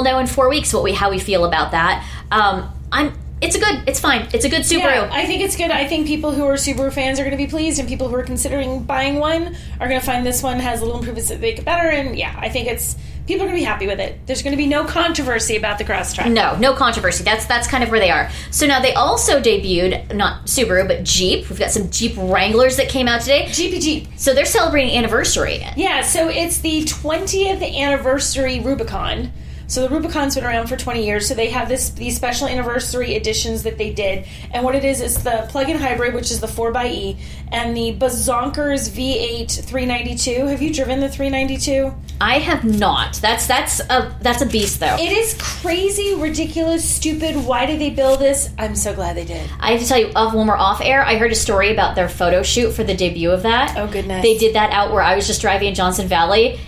know in 4 weeks how we feel about that. I'm It's fine, it's a good Subaru. Yeah, I think it's good. I think people who are Subaru fans are going to be pleased, and people who are considering buying one are going to find this one has little improvements that make it better, and yeah, I think it's, people are going to be happy with it. There's going to be no controversy about the Crosstrek. No controversy. That's kind of where they are. So now they also debuted, not Subaru, but Jeep. We've got some Jeep Wranglers that came out today. Jeepy Jeep. So they're celebrating anniversary. Yeah, so it's the 20th anniversary Rubicon. So the Rubicon's been around for 20 years, so they have these special anniversary editions that they did. And what it is the plug-in hybrid, which is the 4xe, and the bazonkers V8 392. Have you driven the 392? I have not. That's a beast, though. It is crazy, ridiculous, stupid. Why did they build this? I'm so glad they did. I have to tell you, when we're off air, I heard a story about their photo shoot for the debut of that. Oh, goodness. They did that out where I was just driving in Johnson Valley,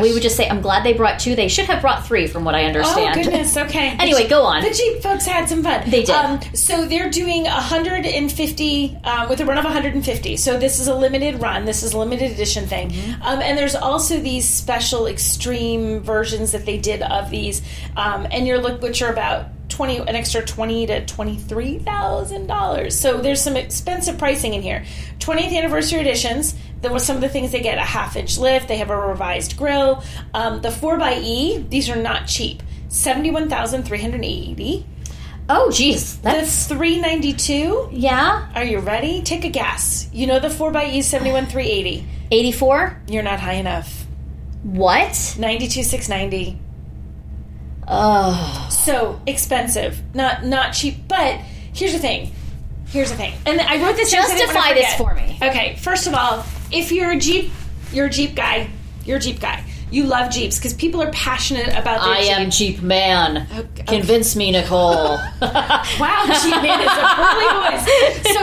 we would just say, I'm glad they brought two. They should have brought three, from what I understand. Oh, goodness. Okay. Anyway, go on. The Jeep folks had some fun. They did. So they're doing 150, with a run of 150. So this is a limited run. This is a limited edition thing. Mm-hmm. And there's also these special extreme versions that they did of these. And you're which are about an extra $20,000 to $23,000. So there's some expensive pricing in here. 20th anniversary editions. There was some of the things they get: a half-inch lift. They have a revised grille. The 4xe. These are not cheap. $71,380. Oh, geez. That's... The 392. Yeah. Are you ready? Take a guess. You know the 4xe is $71,380. 84. You're not high enough. What? 92,690. Oh. So expensive. Not cheap. But here's the thing. And I wrote this. Justify this for me. Okay. First of all, if you're a Jeep, you're a Jeep guy. You love Jeeps because people are passionate about their Jeep. I am Jeep man. Okay. Convince me, Nicole. Wow, Jeep man is a burly voice. So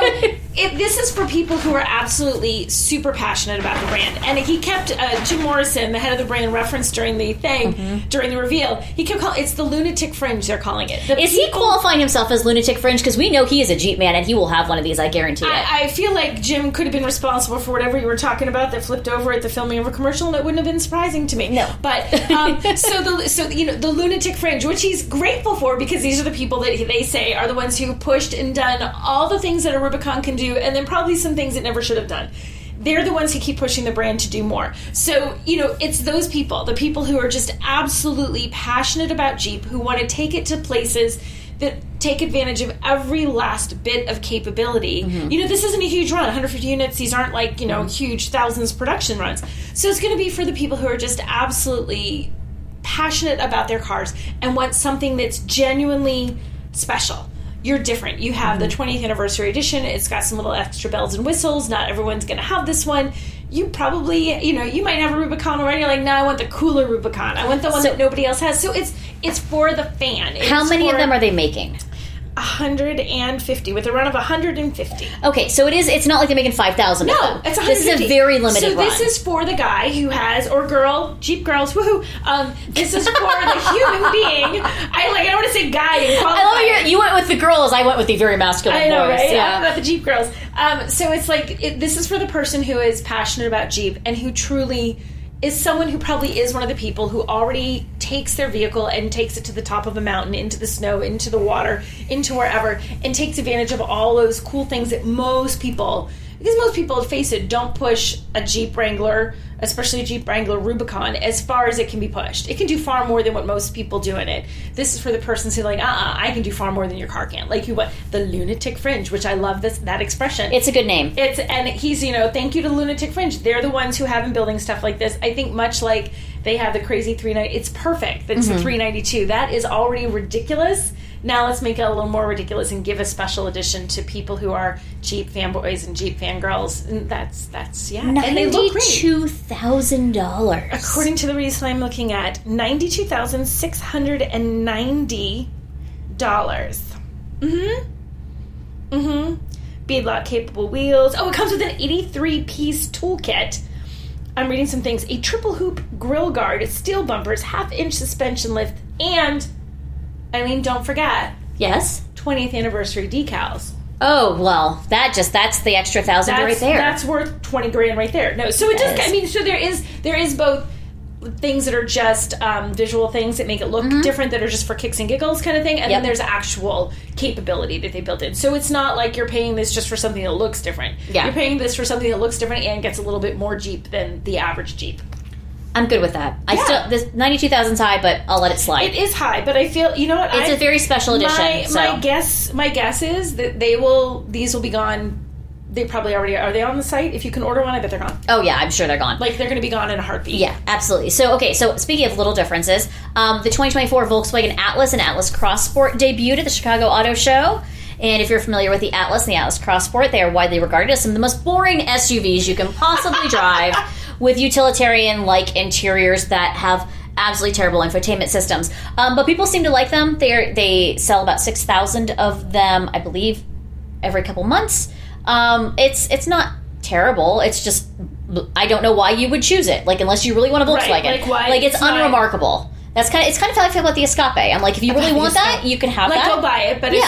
this is for people who are absolutely super passionate about the brand. And he kept, Jim Morrison, the head of the brand, referenced during the thing, during the reveal, he kept calling, it's the lunatic fringe, they're calling it. Is he qualifying himself as lunatic fringe? Because we know he is a Jeep man and he will have one of these, I guarantee it. I feel like Jim could have been responsible for whatever you were talking about that flipped over at the filming of a commercial, and it wouldn't have been surprising to me. No. But, the lunatic fringe, which he's grateful for because these are the people that they say are the ones who pushed and done all the things that a Rubicon can do. And then probably some things it never should have done. They're the ones who keep pushing the brand to do more. So, it's those people, the people who are just absolutely passionate about Jeep, who want to take it to places that take advantage of every last bit of capability. Mm-hmm. This isn't a huge run, 150 units. These aren't huge thousands production runs. So it's going to be for the people who are just absolutely passionate about their cars and want something that's genuinely special. You're different. You have the 20th anniversary edition. It's got some little extra bells and whistles. Not everyone's going to have this one. You probably, you might have a Rubicon already. You're like, no, I want the cooler Rubicon. I want the one that nobody else has. So it's for the fan. How many of them are they making? 150, with a run of 150. Okay, so it's not like they're making 5,000 of them. No, it's 150. This is a very limited run. So this is for the guy who has, or girl, Jeep girls, woohoo. This is for the human being. I don't want to say guy and qualify. I love how you went with the girls. I went with the very masculine voice. I know, right? Yeah. I love about the Jeep girls. So it's this is for the person who is passionate about Jeep and who truly is someone who probably is one of the people who already takes their vehicle and takes it to the top of a mountain, into the snow, into the water, into wherever, and takes advantage of all those cool things that most people, because most people, face it, don't push a Jeep Wrangler, especially a Jeep Wrangler Rubicon, as far as it can be pushed. It can do far more than what most people do in it. This is for the person who's I can do far more than your car can. Like, you want the lunatic fringe, which I love that expression. It's a good name. And he's, thank you to Lunatic Fringe. They're the ones who have been building stuff like this. I think much like they have the crazy 390, it's perfect. That's the 392. That is already ridiculous. Now let's make it a little more ridiculous and give a special edition to people who are Jeep fanboys and Jeep fangirls. And that's yeah. $92,000. And they look great. $92,000. According to the reason I'm looking at, $92,690. Mm-hmm. Mm-hmm. Beadlock capable wheels. Oh, it comes with an 83-piece toolkit. I'm reading some things. A triple hoop grill guard, steel bumpers, half-inch suspension lift, and... Eileen, don't forget. Yes? 20th anniversary decals. Oh, well, that's the extra $1,000 right there. That's worth $20,000 right there. No, so it does. I mean, so there is both things that are just visual things that make it look different, that are just for kicks and giggles kind of thing, and then there's actual capability that they built in. So it's not like you're paying this just for something that looks different. Yeah. You're paying this for something that looks different and gets a little bit more Jeep than the average Jeep. I'm good with that. Yeah. I still, this 92,000's high, but I'll let it slide. It is high, but I feel, you know what? It's a very special edition. My guess is that these will be gone. They probably already are. Are they on the site? If you can order one, I bet they're gone. Oh, yeah. I'm sure they're gone. Like, they're going to be gone in a heartbeat. Yeah, absolutely. So, okay. So, speaking of little differences, the 2024 Volkswagen Atlas and Atlas Cross Sport debuted at the Chicago Auto Show. And if you're familiar with the Atlas and the Atlas Cross Sport, they are widely regarded as some of the most boring SUVs you can possibly drive, with utilitarian-like interiors that have absolutely terrible infotainment systems. But people seem to like them. They sell about 6,000 of them, I believe, every couple months. It's not terrible. It's just, I don't know why you would choose it. Like, unless you really want a Volkswagen. Right, it's unremarkable. That's kind of how I feel about the Escape. I'm like, if you really want that, you can have that. Like, go buy it, but it's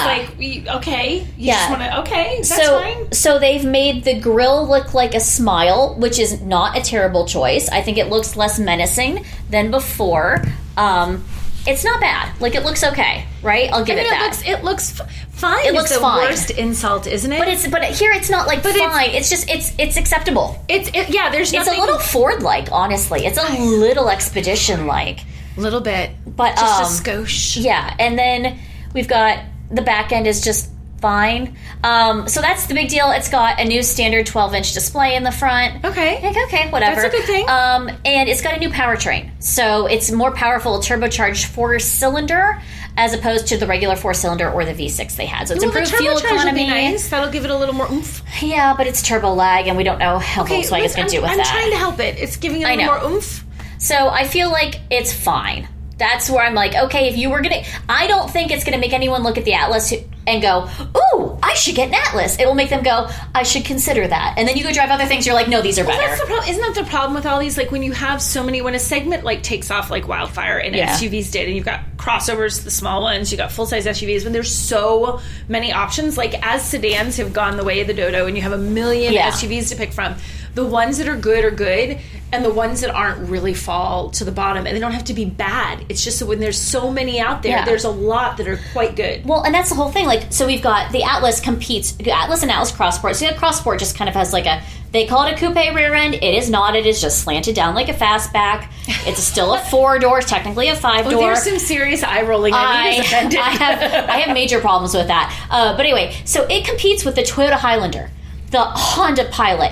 like, okay. That's fine. So they've made the grille look like a smile, which is not a terrible choice. I think it looks less menacing than before. It's not bad. Like, it looks okay, right? I'll give it that. It looks fine. It looks fine. It's the worst insult, isn't it? But here it's not like fine. It's just acceptable. There's nothing. It's a little Ford-like, honestly. It's a little Expedition-like. Little bit. But, just a skosh. Yeah. And then we've got the back end is just fine. So that's the big deal. It's got a new standard 12-inch display in the front. Okay. Like, okay, whatever. That's a good thing. And it's got a new powertrain. So it's more powerful, turbocharged 4-cylinder as opposed to the regular 4-cylinder or the V6 they had. So it's improved fuel economy. Nice. That'll give it a little more oomph. Yeah, but it's turbo lag, and we don't know how Volkswagen's going to do with that. I'm trying to help it. It's giving it a little more oomph. So I feel like it's fine. That's where I'm like, okay, if you were going to... I don't think it's going to make anyone look at the Atlas and go, ooh, I should get an Atlas. It will make them go, I should consider that. And then you go drive other things, you're like, no, these are better. That's the problem. Isn't that the problem with all these? Like, when you have so many... When a segment, like, takes off like wildfire, and SUVs did, and you've got crossovers, the small ones, you've got full-size SUVs, when there's so many options. Like, as sedans have gone the way of the dodo, and you have a million SUVs to pick from... The ones that are good, and the ones that aren't really fall to the bottom. And they don't have to be bad. It's just that when there's so many out there, there's a lot that are quite good. Well, and that's the whole thing. Like, so we've got the Atlas competes, the Atlas and Atlas Cross Sport. So the Cross Sport just kind of has like a, they call it a coupe rear end. It is not. It is just slanted down like a fastback. It's still a 4-door, technically a 5-door. There's some serious eye rolling. I have major problems with that. But anyway, so it competes with the Toyota Highlander. The Honda Pilot,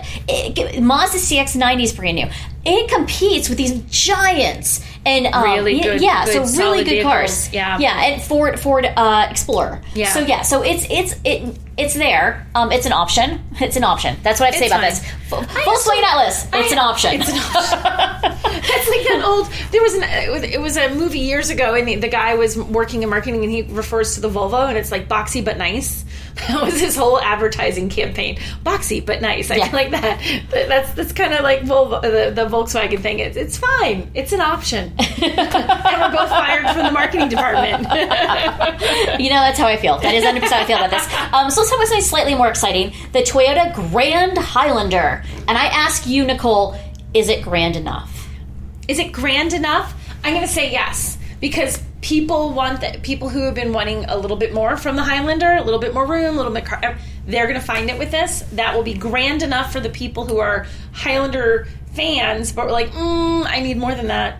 Mazda CX-90 is brand new. It competes with these giants and really good cars. Yeah, and Ford Explorer. Yeah. So it's there. It's an option. That's what I have to say about this. Volkswagen Atlas. It's an option. It's an option. That's like that old. It was a movie years ago, and the guy was working in marketing, and he refers to the Volvo, and it's like boxy but nice. That was his whole advertising campaign. Boxy but nice. I like that. But that's kind of like Volvo, the Volkswagen thing. It's fine. It's an option. And we're both fired from the marketing department. You know, that's how I feel. That is 100% how I feel about this. So let's talk about something slightly more exciting. The Toyota Grand Highlander. And I ask you, Nicole, is it grand enough? Is it grand enough? I'm going to say yes. Because people want that. People who have been wanting a little bit more from the Highlander, a little bit more room, a little bit car, they're going to find it with this. That will be grand enough for the people who are Highlander fans, but we're like, I need more than that.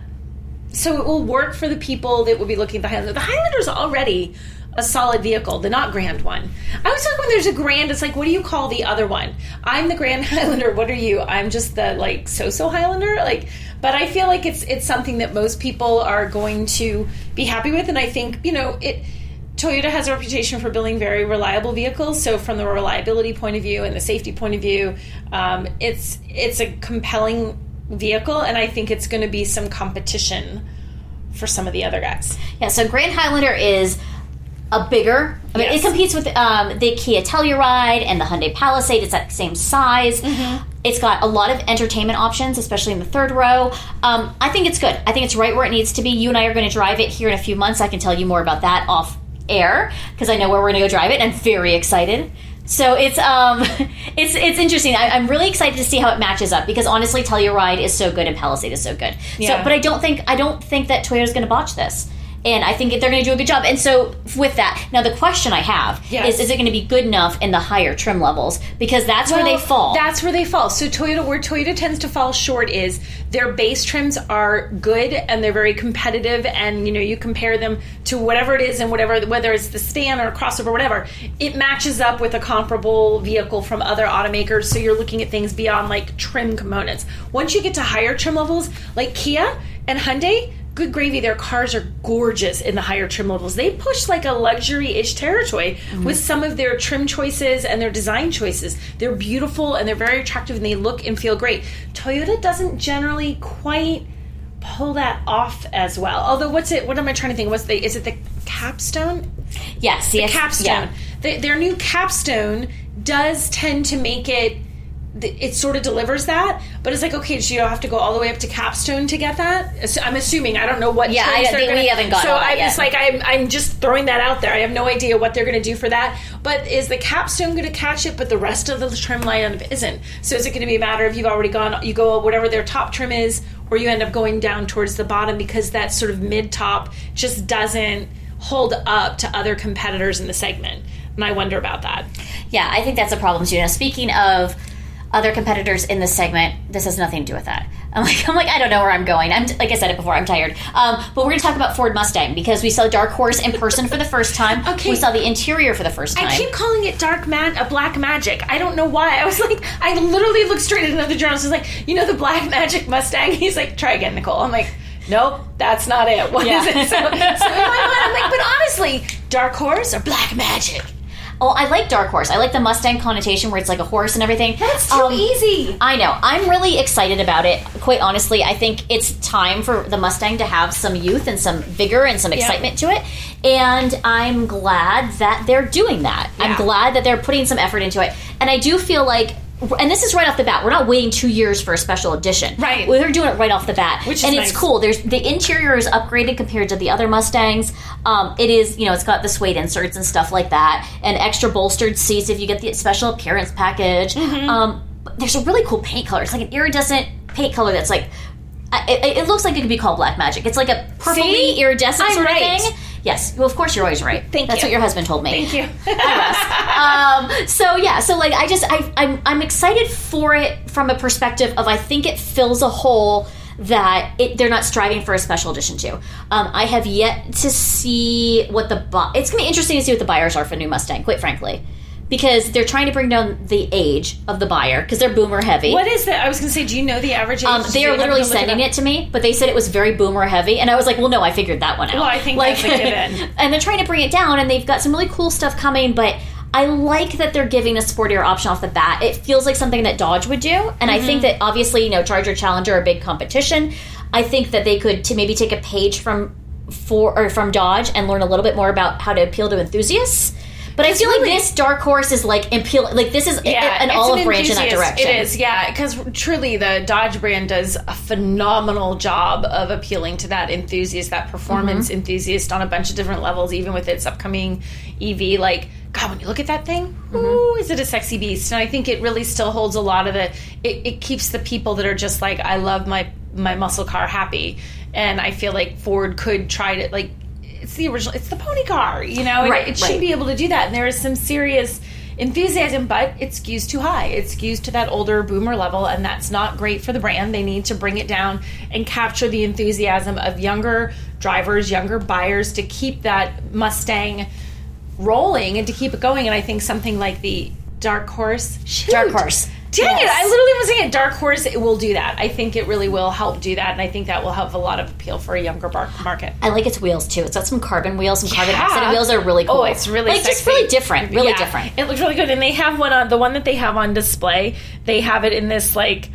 So it will work for the people that will be looking at the Highlander. The Highlander's already a solid vehicle, the not grand one. I was talking when there's a grand, it's like, what do you call the other one? I'm the Grand Highlander. What are you? I'm just the like so-so Highlander. Like, but I feel like it's something that most people are going to be happy with, and I think, you know, it. Toyota has a reputation for building very reliable vehicles, so from the reliability point of view and the safety point of view, it's a compelling vehicle, and I think it's going to be some competition for some of the other guys. Yeah. So Grand Highlander is a bigger. It competes with the Kia Telluride and the Hyundai Palisade. It's that same size. Mm-hmm. It's got a lot of entertainment options, especially in the third row. I think it's good. I think it's right where it needs to be. You and I are going to drive it here in a few months. I can tell you more about that off air because I know where we're going to go drive it. I'm very excited. So it's interesting. I'm really excited to see how it matches up, because honestly, Telluride is so good and Palisade is so good. Yeah. So, but I don't think that Toyota's going to botch this. And I think they're going to do a good job. And so with that, now the question I have is it going to be good enough in the higher trim levels? Because that's where they fall. That's where they fall. So where Toyota tends to fall short is their base trims are good and they're very competitive. And, you know, you compare them to whatever it is and whatever, whether it's the Stan or crossover, whatever, it matches up with a comparable vehicle from other automakers. So you're looking at things beyond like trim components. Once you get to higher trim levels, like Kia and Hyundai, good gravy, their cars are gorgeous in the higher trim levels. They push like a luxury-ish territory with some of their trim choices and their design choices. They're beautiful and they're very attractive and they look and feel great. Toyota doesn't generally quite pull that off as well. Although is it the Capstone? Yes. The Capstone. Yeah. Their new Capstone does tend to make it sort of delivers that, but it's like, okay, so you don't have to go all the way up to Capstone to get that? So I'm assuming. I don't know what trims they're going to... we haven't gotten so all that yet. So I'm just throwing that out there. I have no idea what they're going to do for that, but is the Capstone going to catch it, but the rest of the trim lineup isn't? So is it going to be a matter of you go whatever their top trim is, or you end up going down towards the bottom because that sort of mid-top just doesn't hold up to other competitors in the segment? And I wonder about that. Yeah, I think that's a problem too. Now, speaking of other competitors in this segment, this has nothing to do with that. I'm like, I don't know where I'm going. Like I said it before, I'm tired. But we're going to talk about Ford Mustang, because we saw Dark Horse in person for the first time. Okay. We saw the interior for the first time. I keep calling it Black Magic. I don't know why. I was like, I literally looked straight at another journalist. I was like, you know the Black Magic Mustang? He's like, try again, Nicole. I'm like, nope, that's not it. What is it? So in my mind, I'm like, but honestly, Dark Horse or Black Magic? Oh, I like Dark Horse. I like the Mustang connotation where it's like a horse and everything. That's too easy. I know. I'm really excited about it. Quite honestly, I think it's time for the Mustang to have some youth and some vigor and some excitement to it. And I'm glad that they're doing that. Yeah. I'm glad that they're putting some effort into it. And I do feel like, and this is right off the bat, we're not waiting 2 years for a special edition. Right. Well, they're doing it right off the bat. Which is nice. And it's cool. The interior is upgraded compared to the other Mustangs. It is, you know, it's got the suede inserts and stuff like that, and extra bolstered seats if you get the special appearance package. Mm-hmm. There's a really cool paint color. It's like an iridescent paint color that's like, it looks like it could be called Black Magic. It's like a purpley iridescent sort of thing. Yes. Well, of course, you're always right. Thank you. That's what your husband told me. Thank you. I'm excited for it from a perspective of, I think it fills a hole that they're not striving for a special edition to. I have yet to see what it's going to be interesting to see what the buyers are for new Mustang, quite frankly. Because they're trying to bring down the age of the buyer, because they're boomer heavy. What is that? I was going to say, do you know the average age? They are literally sending it to me, but they said it was very boomer heavy. And I was like, well, no, I figured that one out. Well, I think that's a given. And they're trying to bring it down, and they've got some really cool stuff coming, but I like that they're giving a sportier option off the bat. It feels like something that Dodge would do, and I think that, obviously, you know, Charger, Challenger are big competition. I think that they could maybe take a page from Dodge and learn a little bit more about how to appeal to enthusiasts. But I feel like this Dark Horse is like this is an olive branch in that direction. It is, yeah, because truly the Dodge brand does a phenomenal job of appealing to that enthusiast, that performance enthusiast on a bunch of different levels, even with its upcoming EV. Like, God, when you look at that thing, ooh, is it a sexy beast? And I think it really still holds a lot of it keeps the people that are just like, I love my muscle car happy. And I feel like Ford could try to, like, it's the original, it's the pony car, you know, it should be able to do that. And there is some serious enthusiasm, but it skews too high. It skews to that older boomer level, and that's not great for the brand. They need to bring it down and capture the enthusiasm of younger drivers, younger buyers, to keep that Mustang rolling and to keep it going. And I think something like the Dark Horse. Dark Horse. Dang it, I literally was saying it. Dark Horse, it will do that. I think it really will help do that, and I think that will have a lot of appeal for a younger market. I like its wheels, too. It's got some carbon wheels, some carbon accident wheels are really cool. Oh, it's really sexy. It's just really different, different. It looks really good, and they have one on, the one that they have on display, they have it in this, like,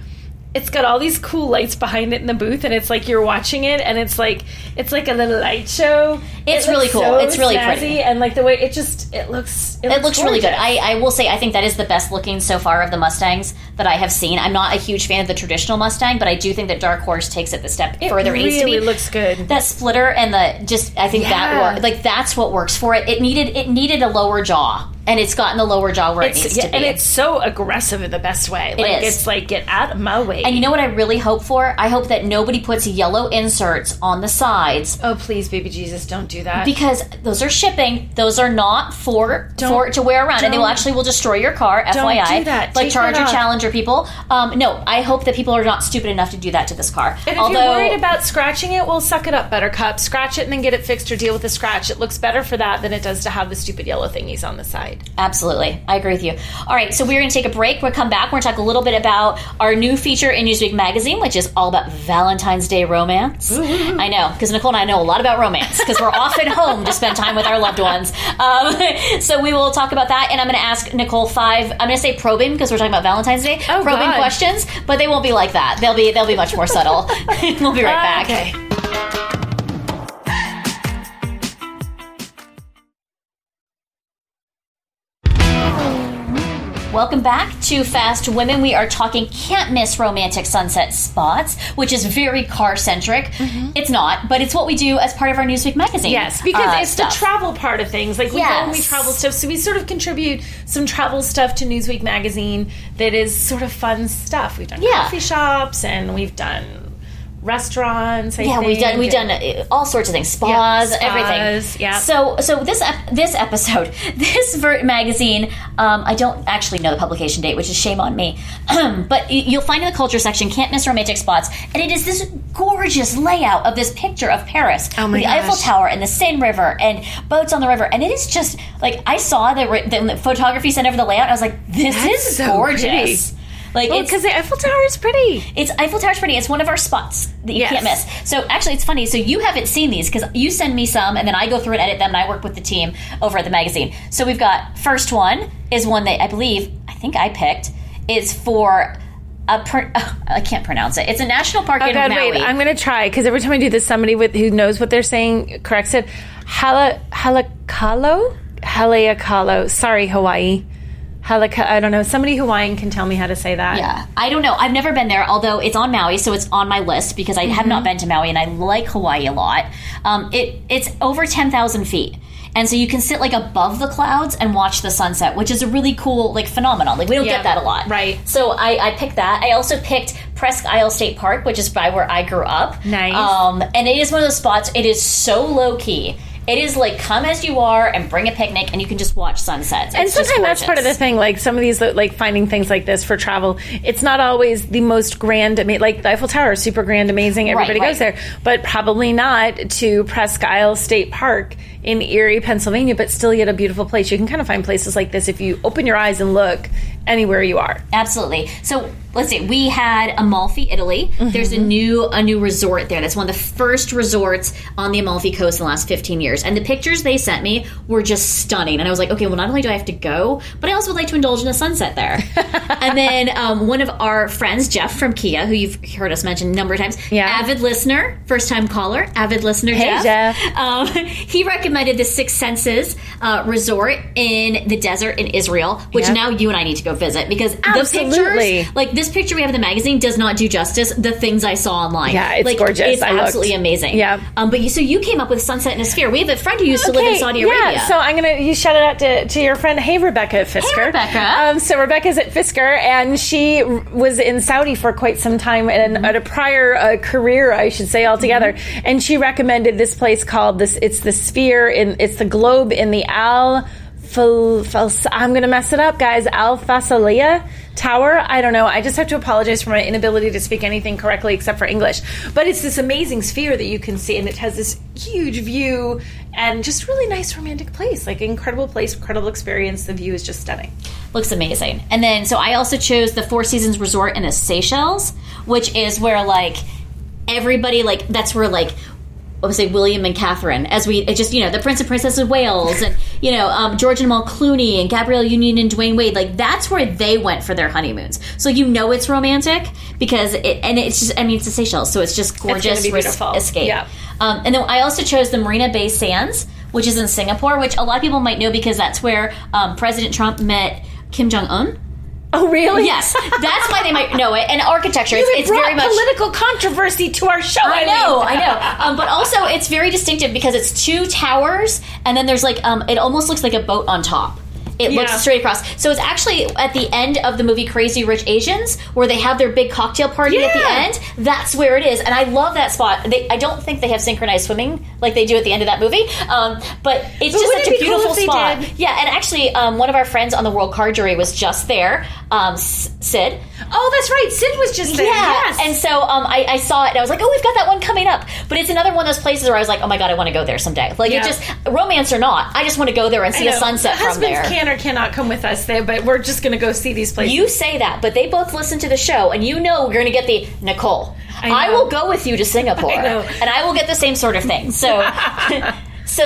it's got all these cool lights behind it in the booth, and it's like you're watching it, and it's like a little light show. It's really cool. So it's really pretty, and like the way it looks really good. I will say, I think that is the best looking so far of the Mustangs that I have seen. I'm not a huge fan of the traditional Mustang, but I do think that Dark Horse takes it the step further. It really looks good. That splitter and I think that worked. Like, that's what works for it. It needed a lower jaw. And it's gotten the lower jaw where it needs to be. And it's so aggressive in the best way. Like, it is. It's like, get out of my way. And you know what I really hope for? I hope that nobody puts yellow inserts on the sides. Oh, please, baby Jesus, don't do that. Because those are shipping. Those are not for it to wear around. And they will actually will destroy your car, FYI. Don't do that. Like, Charger, Challenger people. No, I hope that people are not stupid enough to do that to this car. And if you're worried about scratching it, well, suck it up, Buttercup. Scratch it and then get it fixed or deal with the scratch. It looks better for that than it does to have the stupid yellow thingies on the side. Absolutely. I agree with you. All right, so we're going to take a break. We'll come back. We're going to talk a little bit about our new feature in Newsweek magazine, which is all about Valentine's Day romance. Ooh. I know, because Nicole and I know a lot about romance, because we're often home to spend time with our loved ones. So we will talk about that, and I'm going to ask Nicole I'm going to say probing, because we're talking about Valentine's Day. Oh, probing God. Questions, but they won't be like that. They'll be much more subtle. We'll be right back. Okay. Welcome back to Fast Women. We are talking can't-miss romantic sunset spots, which is very car-centric. Mm-hmm. It's not, but it's what we do as part of our Newsweek magazine. Yes, because it's stuff. The travel part of things. Like, we go and we travel stuff, so we sort of contribute some travel stuff to Newsweek magazine that is sort of fun stuff. We've done coffee shops, and we've done restaurants, we've done all sorts of things, spas, everything. Yeah. So this episode, this magazine, I don't actually know the publication date, which is shame on me. But you'll find in the culture section, can't miss romantic spots, and it is this gorgeous layout of this picture of Paris, with the Eiffel Tower and the Seine River and boats on the river, and it is just like I saw the photography sent over the layout. I was like, this is so gorgeous. Pretty. Like, because the Eiffel Tower is pretty. It's one of our spots that you can't miss. So actually, it's funny. So you haven't seen these because you send me some, and then I go through and edit them, and I work with the team over at the magazine. So we've got first one is one that I think I picked. It's for I can't pronounce it. It's a national park in Maui. Wait, I'm going to try because every time I do this, somebody who knows what they're saying corrects it. Haleakala. Sorry, Hawaii. I don't know. Somebody Hawaiian can tell me how to say that. Yeah. I don't know. I've never been there, although it's on Maui, so it's on my list because I have not been to Maui, and I like Hawaii a lot. It's over 10,000 feet. And so you can sit, like, above the clouds and watch the sunset, which is a really cool, like, phenomenon. Like, we don't get that a lot. Right. So I picked that. I also picked Presque Isle State Park, which is by where I grew up. Nice. And it is one of those spots. It is so low-key. It is like, come as you are and bring a picnic, and you can just watch sunsets. And sometimes that's part of the thing. Like, some of these, like, finding things like this for travel, it's not always the most grand. Like, the Eiffel Tower is super grand, amazing. Everybody goes there. But probably not to Presque Isle State Park in Erie, Pennsylvania, but still yet a beautiful place. You can kind of find places like this if you open your eyes and look anywhere you are. Absolutely. So, let's see. We had Amalfi, Italy. Mm-hmm. There's a new resort there. That's one of the first resorts on the Amalfi Coast in the last 15 years. And the pictures they sent me were just stunning. And I was like, okay, well, not only do I have to go, but I also would like to indulge in a sunset there. And then one of our friends, Jeff from Kia, who you've heard us mention a number of times, avid listener, first-time caller, avid listener, hey, Jeff. He recommended the Six Senses resort in the desert in Israel, which now you and I need to go visit because the pictures, like this picture we have in the magazine does not do justice the things I saw online. Yeah, it's like, gorgeous. It's absolutely amazing. Yeah. But you came up with sunset in a sphere. We have a friend who used to live in Saudi Arabia. Yeah. So I'm gonna shout it out to your friend. Hey, Rebecca at Fisker. Hey, Rebecca. So Rebecca's at Fisker, and she was in Saudi for quite some time and at a prior career, I should say, altogether. Mm-hmm. And she recommended this place called this. It's the sphere in. It's the globe in the Al. I'm going to mess it up, guys. Al Fasalia Tower? I don't know. I just have to apologize for my inability to speak anything correctly except for English. But it's this amazing sphere that you can see, and it has this huge view and just really nice romantic place. Like, incredible place, incredible experience. The view is just stunning. Looks amazing. And then, so I also chose the Four Seasons Resort in the Seychelles, which is where, like, everybody, like, that's where, like, I would say William and Catherine, the Prince and Princess of Wales, and George and Mal Clooney and Gabrielle Union and Dwayne Wade, like that's where they went for their honeymoons. So it's romantic because it's the Seychelles, so it's just gorgeous. It's beautiful. Escape. Yeah. And then I also chose the Marina Bay Sands, which is in Singapore, which a lot of people might know because that's where President Trump met Kim Jong Un. Oh, really? Yes. That's why they might know it. And architecture, it's very much political controversy to our show. I know. But also, it's very distinctive because it's two towers, and then there's like it almost looks like a boat on top. It looks straight across. So it's actually at the end of the movie Crazy Rich Asians where they have their big cocktail party at the end. That's where it is. And I love that spot. I don't think they have synchronized swimming like they do at the end of that movie. But it's just such a beautiful spot. Yeah, and actually one of our friends on the World Car Jury was just there, Sid. Oh, that's right. Sid was just there. Yeah. And so I saw it and I was like, oh, we've got that one coming up. But it's another one of those places where I was like, oh my God, I want to go there someday. Like it just, romance or not, I just want to go there and see a sunset from there. Husbands can or cannot come with us there, but we're just going to go see these places. You say that, but they both listen to the show and you know we're going to get the Nicole. I will go with you to Singapore and I will get the same sort of thing. So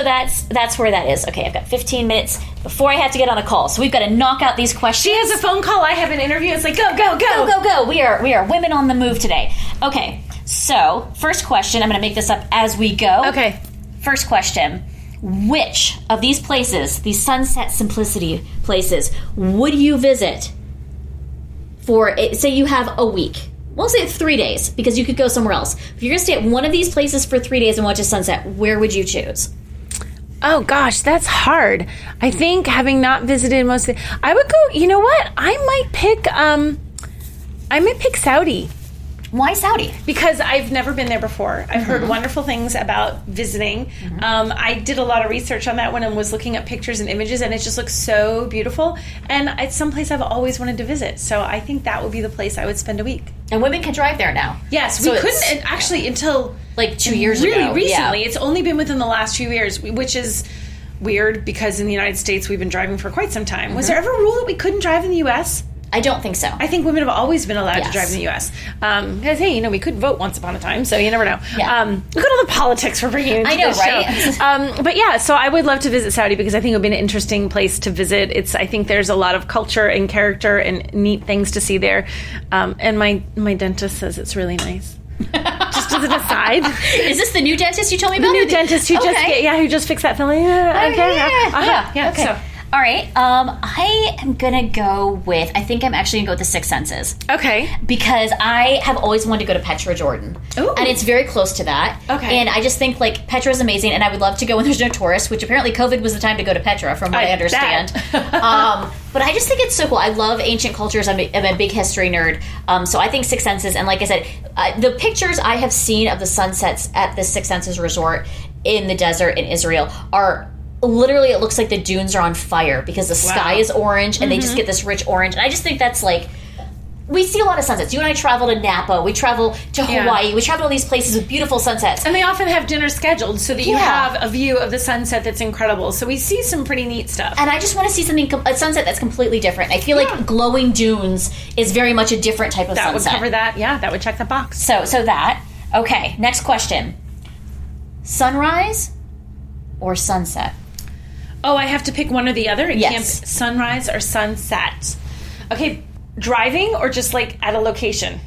that's where that is. Okay, I've got 15 minutes before I have to get on a call. So we've got to knock out these questions. She has a phone call. I have an interview. It's like, go, go, go. Go, go, go. We are women on the move today. Okay, so first question. I'm going to make this up as we go. Okay. First question. Which of these places, these sunset simplicity places, would you visit for, say you have a week? We'll say 3 days because you could go somewhere else. If you're going to stay at one of these places for 3 days and watch a sunset, where would you choose? Oh, gosh, that's hard. I think having not visited most of the, I would go, you know what? I might pick Saudi. Why Saudi? Because I've never been there before. I've heard wonderful things about visiting. Mm-hmm. I did a lot of research on that when I was looking up pictures and images, and it just looks so beautiful. And it's someplace I've always wanted to visit. So I think that would be the place I would spend a week. And women can drive there now. Yes, so we couldn't actually until like 2 years ago. Really recently. Yeah. It's only been within the last few years, which is weird because in the United States we've been driving for quite some time. Mm-hmm. Was there ever a rule that we couldn't drive in the U.S.? I don't think so. I think women have always been allowed to drive in the U.S. Because, hey, you know, we could vote once upon a time, so you never know. Yeah. Look at all the politics we're bringing into this show. But, yeah, so I would love to visit Saudi because I think it would be an interesting place to visit. I think there's a lot of culture and character and neat things to see there. And my dentist says it's really nice. Just as an aside. Is this the new dentist you told me about? The new dentist who just fixed that filling. So. All right, I am going to go with, I think I'm actually going to go with the Six Senses. Okay. Because I have always wanted to go to Petra, Jordan. Ooh. And it's very close to that. Okay. And I just think, like, Petra is amazing, and I would love to go when there's no tourists, which apparently COVID was the time to go to Petra, from what I understand. But I just think it's so cool. I love ancient cultures. I'm a big history nerd. So I think Six Senses, and like I said, the pictures I have seen of the sunsets at the Six Senses Resort in the desert in Israel are literally, it looks like the dunes are on fire because the sky is orange and they just get this rich orange. And I just think that's like, we see a lot of sunsets. You and I travel to Napa. We travel to Hawaii. We travel to all these places with beautiful sunsets. And they often have dinner scheduled so that you have a view of the sunset that's incredible. So we see some pretty neat stuff. And I just want to see a sunset that's completely different. I feel like glowing dunes is very much a different type of sunset. That would cover that. Yeah, that would check the box. So that. Okay, next question. Sunrise or sunset? Oh, I have to pick one or the other? Yes. Sunrise or sunset? Okay, driving or just like at a location?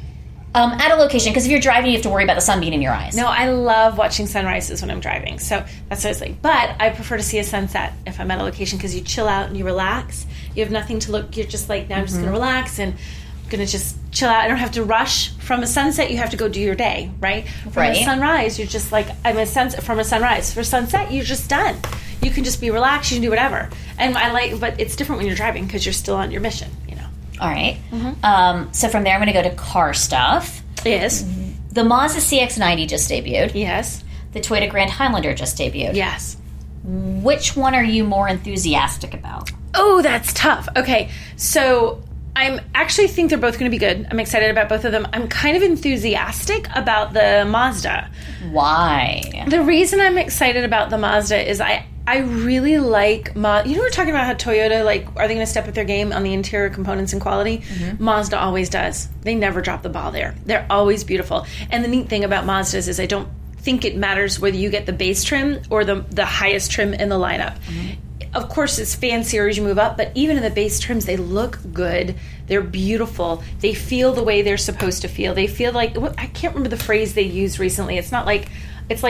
At a location, because if you're driving, you have to worry about the sun being in your eyes. No, I love watching sunrises when I'm driving, so that's what I was like. But I prefer to see a sunset if I'm at a location because you chill out and you relax. You have nothing to look. You're just like, now I'm just going to relax and I'm going to just chill out. I don't have to rush. From a sunset, you have to go do your day, right? From a sunrise, you're just like, from a sunrise. For sunset, you're just done. You can just be relaxed. You can do whatever. And but it's different when you're driving because you're still on your mission, you know. All right. Mm-hmm. So from there, I'm going to go to car stuff. Yes. The Mazda CX-90 just debuted. Yes. The Toyota Grand Highlander just debuted. Yes. Which one are you more enthusiastic about? Oh, that's tough. Okay. So I actually think they're both going to be good. I'm excited about both of them. I'm kind of enthusiastic about the Mazda. Why? The reason I'm excited about the Mazda is I really like Mazda. You know, we're talking about how Toyota, like, are they going to step up their game on the interior components and quality? Mm-hmm. Mazda always does. They never drop the ball there. They're always beautiful. And the neat thing about Mazdas is I don't think it matters whether you get the base trim or the highest trim in the lineup. Mm-hmm. Of course, it's fancier as you move up, but even in the base trims, they look good. They're beautiful. They feel the way they're supposed to feel. They feel like, I can't remember the phrase they used recently. It's like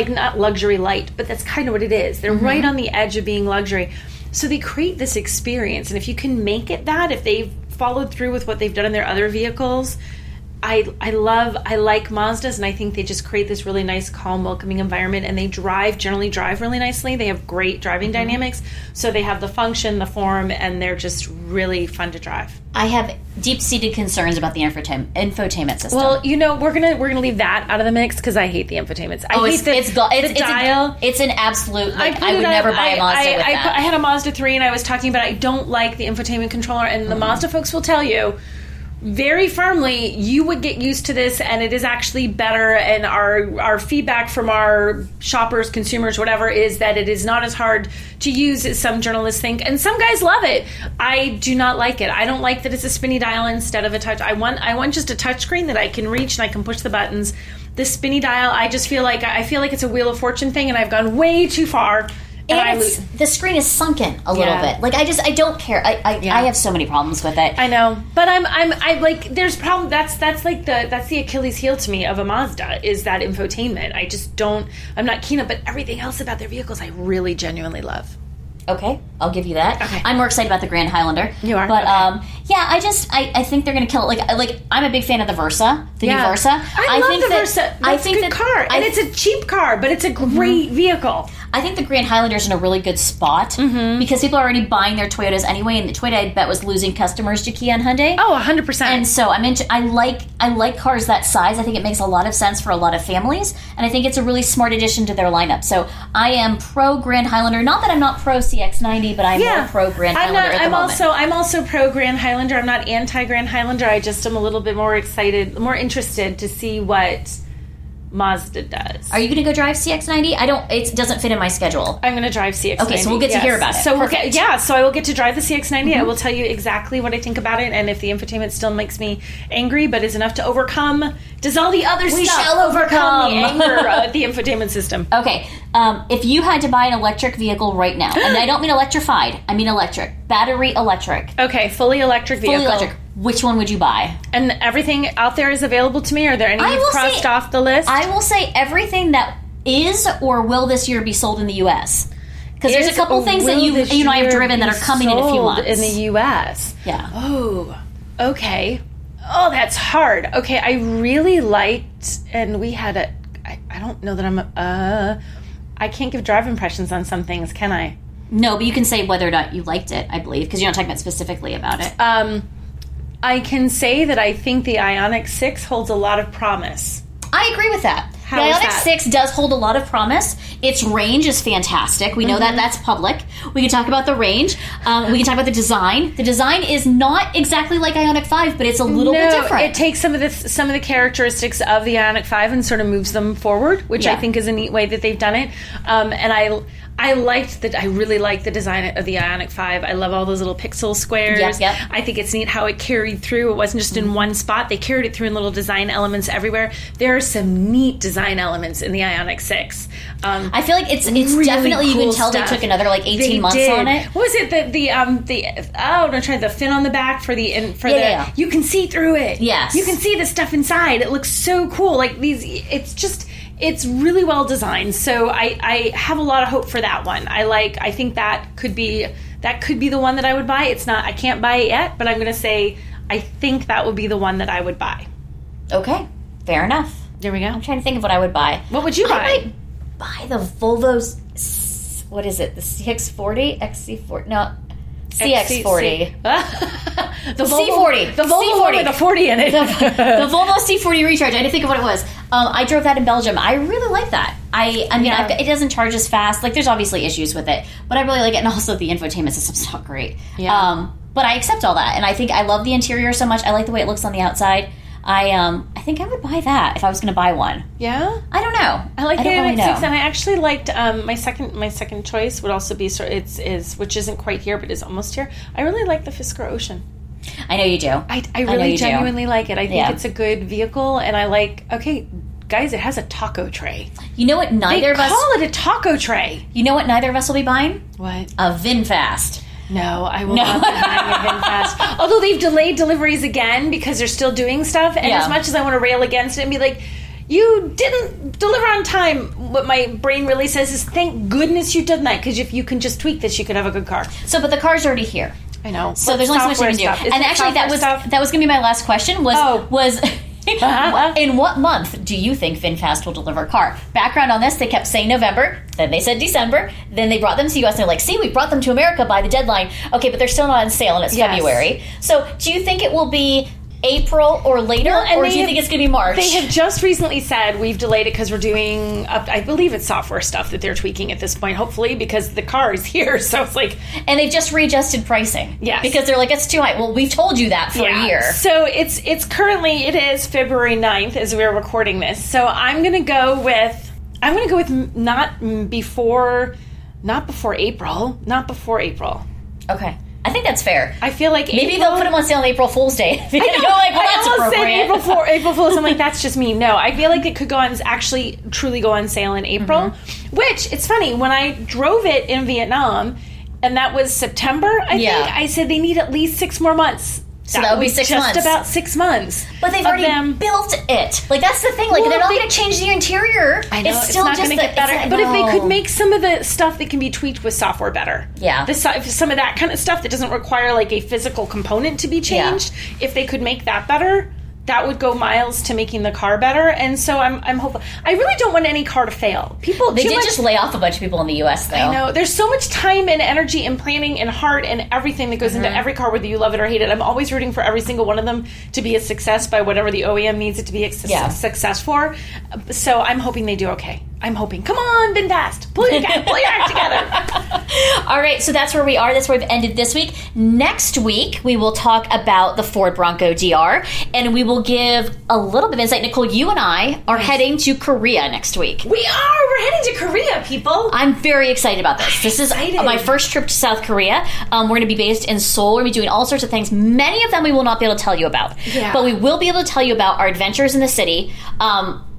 not luxury light, but that's kind of what it is. They're right on the edge of being luxury. So they create this experience. And if you can make it that, if they've followed through with what they've done in their other vehicles, I like Mazdas, and I think they just create this really nice, calm, welcoming environment, and they generally drive really nicely. They have great driving dynamics, so they have the function, the form, and they're just really fun to drive. I have deep-seated concerns about the infotainment system. Well, you know, we're gonna leave that out of the mix because I hate the infotainment. I hate the dial. It's an absolute. Like, I would never buy a Mazda with that. I had a Mazda 3, and I was talking about I don't like the infotainment controller, and the Mazda folks will tell you very firmly, you would get used to this, and it is actually better, and our feedback from our shoppers, consumers, whatever, is that it is not as hard to use as some journalists think, and some guys love it. I do not like it. I don't like that it's a spinny dial instead of a touch. I want just a touch screen that I can reach and I can push the buttons. This spinny dial, I just feel like it's a Wheel of Fortune thing, and I've gone way too far. And the screen is sunken a little bit. Like, I don't care. I have so many problems with it. I know. But I there's problem. That's the Achilles heel to me of a Mazda, is that infotainment. I'm not keen on, but everything else about their vehicles I really genuinely love. Okay, I'll give you that. Okay. I'm more excited about the Grand Highlander. You are? But, okay. I think they're going to kill it. Like, I'm a big fan of the Versa, new Versa. I love the Versa. That's a good car. And it's a cheap car, but it's a great vehicle. I think the Grand Highlander's in a really good spot because people are already buying their Toyotas anyway, and the Toyota, I bet, was losing customers to Kia and Hyundai. Oh, 100%. And so I like cars that size. I think it makes a lot of sense for a lot of families, and I think it's a really smart addition to their lineup. So I am pro Grand Highlander. Not that I'm not pro CX-90, but I'm more pro Grand Highlander I'm also pro Grand Highlander. I'm not anti Grand Highlander. I just am a little bit more excited, more interested to see what Mazda does. Are you going to go drive CX-90? It doesn't fit in my schedule. I'm going to drive CX-90. Okay, so we'll get to hear about it. So I will get to drive the CX-90. I will tell you exactly what I think about it, and if the infotainment still makes me angry, but is enough to overcome, does all the other we stuff shall overcome the anger at the infotainment system. Okay, if you had to buy an electric vehicle right now, and I don't mean electrified, I mean electric, battery electric. Okay, fully electric vehicle. Fully electric. Which one would you buy? And everything out there is available to me? Are there any you've crossed off the list? I will say everything that is or will this year be sold in the U.S. Because there's a couple things that you know I've driven that are coming in a few months. In the U.S. Yeah. Oh, okay. Oh, that's hard. Okay, I really liked, and we had a, I don't know that I can't give drive impressions on some things, can I? No, but you can say whether or not you liked it, I believe, because you're not talking about specifically about it. I can say that I think the Ioniq 6 holds a lot of promise. I agree with that. The Ioniq 6 does hold a lot of promise. Its range is fantastic. We know that's public. We can talk about the range. We can talk about the design. The design is not exactly like Ioniq 5, but it's a little bit different. It takes some of the characteristics of the Ioniq 5 and sort of moves them forward, which I think is a neat way that they've done it. And I really like the design of the Ioniq 5. I love all those little pixel squares. Yep. I think it's neat how it carried through. It wasn't just in one spot. They carried it through in little design elements everywhere. There are some neat design elements in the Ioniq 6. I feel like it's really definitely cool. You can tell stuff. They took another like 18 months on it. What was it that the fin on the back for the you can see through it. Yes, you can see the stuff inside. It looks so cool. Like these, it's just. It's really well designed, so I have a lot of hope for that one. I think that could be the one that I would buy. It's not, I can't buy it yet, but I'm going to say I think that would be the one that I would buy. Okay, fair enough. There we go. I'm trying to think of what I would buy. What would you buy? I might buy the Volvo's, what is it, the CX-40? XC40? No, CX-40. The C40. The Volvo with a 40 in it. The Volvo C40 Recharge. I didn't think of what it was. I drove that in Belgium. I really like that. It doesn't charge as fast. Like, there's obviously issues with it, but I really like it. And also, the infotainment system's not great. Yeah. But I accept all that, and I think I love the interior so much. I like the way it looks on the outside. I think I would buy that if I was going to buy one. Yeah? I don't know. I like the Ioniq 6, and I actually liked my second choice would also be which isn't quite here but is almost here. I really like the Fisker Ocean. I know you do. I really genuinely like it. I think it's a good vehicle, and I like, okay, guys, it has a taco tray. You know what neither of us... They call it a taco tray. You know what neither of us will be buying? What? A VinFast. No, I will not be buying a VinFast. Although they've delayed deliveries again because they're still doing stuff, and as much as I want to rail against it and be like, you didn't deliver on time. What my brain really says is, thank goodness you've done that, because if you can just tweak this, you could have a good car. So, but the car's already here. I know. So there's only so much you can do. And actually, that was going to be my last question. Was In what month do you think VinFast will deliver a car? Background on this, they kept saying November, then they said December, then they brought them to us and they're like, see, we brought them to America by the deadline. Okay, but they're still not on sale and it's February. So do you think it will be April or later, or do you think it's going to be March? They have just recently said we've delayed it because we're doing, I believe it's software stuff that they're tweaking at this point, hopefully, because the car is here. So it's like... And they've just readjusted pricing. Yes. Because they're like, it's too high. Well, we've told you that for a year. So it's currently, it is February 9th as we're recording this. So I'm going to go with, not before April. Okay. I think that's fair. I feel like maybe they'll put them on sale on April Fool's Day. I know. Like, well, that's appropriate. I almost said April Fool's. I'm like, that's just me. No, I feel like it could go on, actually truly go on sale in April. Mm-hmm. Which, it's funny, when I drove it in Vietnam, and that was September, I think, I said they need at least 6 more months. So that would be 6 months. Just about 6 months. But they've already built it. Like, that's the thing. Like, well, they're not going to change the interior. I know. It's still not going to get better. Like, but if they could make some of the stuff that can be tweaked with software better. Yeah. Some of that kind of stuff that doesn't require, like, a physical component to be changed. Yeah. If they could make that better, that would go miles to making the car better. And so I'm hopeful. I really don't want any car to fail. They just lay off a bunch of people in the U.S., though. I know. There's so much time and energy and planning and heart and everything that goes into every car, whether you love it or hate it. I'm always rooting for every single one of them to be a success by whatever the OEM needs it to be a success for. So I'm hoping they do okay. I'm hoping. Come on, VinFast. Pull your act together. All right, so that's where we are. That's where we've ended this week. Next week, we will talk about the Ford Bronco DR, and we will give a little bit of insight. Nicole, you and I are heading to Korea next week. We are. We're heading to Korea, people. I'm very excited about this. This is my first trip to South Korea. We're going to be based in Seoul. We're going to be doing all sorts of things. Many of them we will not be able to tell you about. Yeah. But we will be able to tell you about our adventures in the city.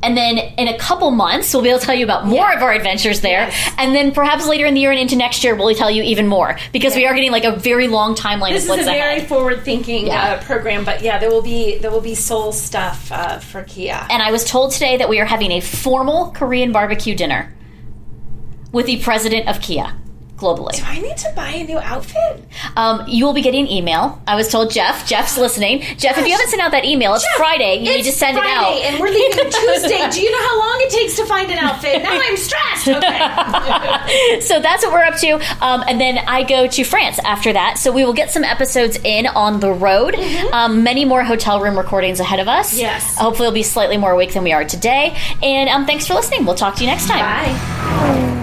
And then in a couple months, we'll be able to tell you about more of our adventures there. Yes. And then perhaps later in the year and into next year, we'll tell you even more. Because we are getting like a very long timeline of what's ahead. This is a very forward-thinking program. But yeah, there will be soul stuff for Kia. And I was told today that we are having a formal Korean barbecue dinner with the president of Kia. Globally. Do I need to buy a new outfit? You will be getting an email. I was told Jeff's listening. Jeff, if you haven't sent out that email, it's Friday. You need to send it out. And we're leaving Tuesday. Do you know how long it takes to find an outfit? Now I'm stressed. Okay. So that's what we're up to. And then I go to France after that. So we will get some episodes in on the road. Mm-hmm. Many more hotel room recordings ahead of us. Yes. Hopefully it'll be slightly more awake than we are today. And thanks for listening. We'll talk to you next time. Bye.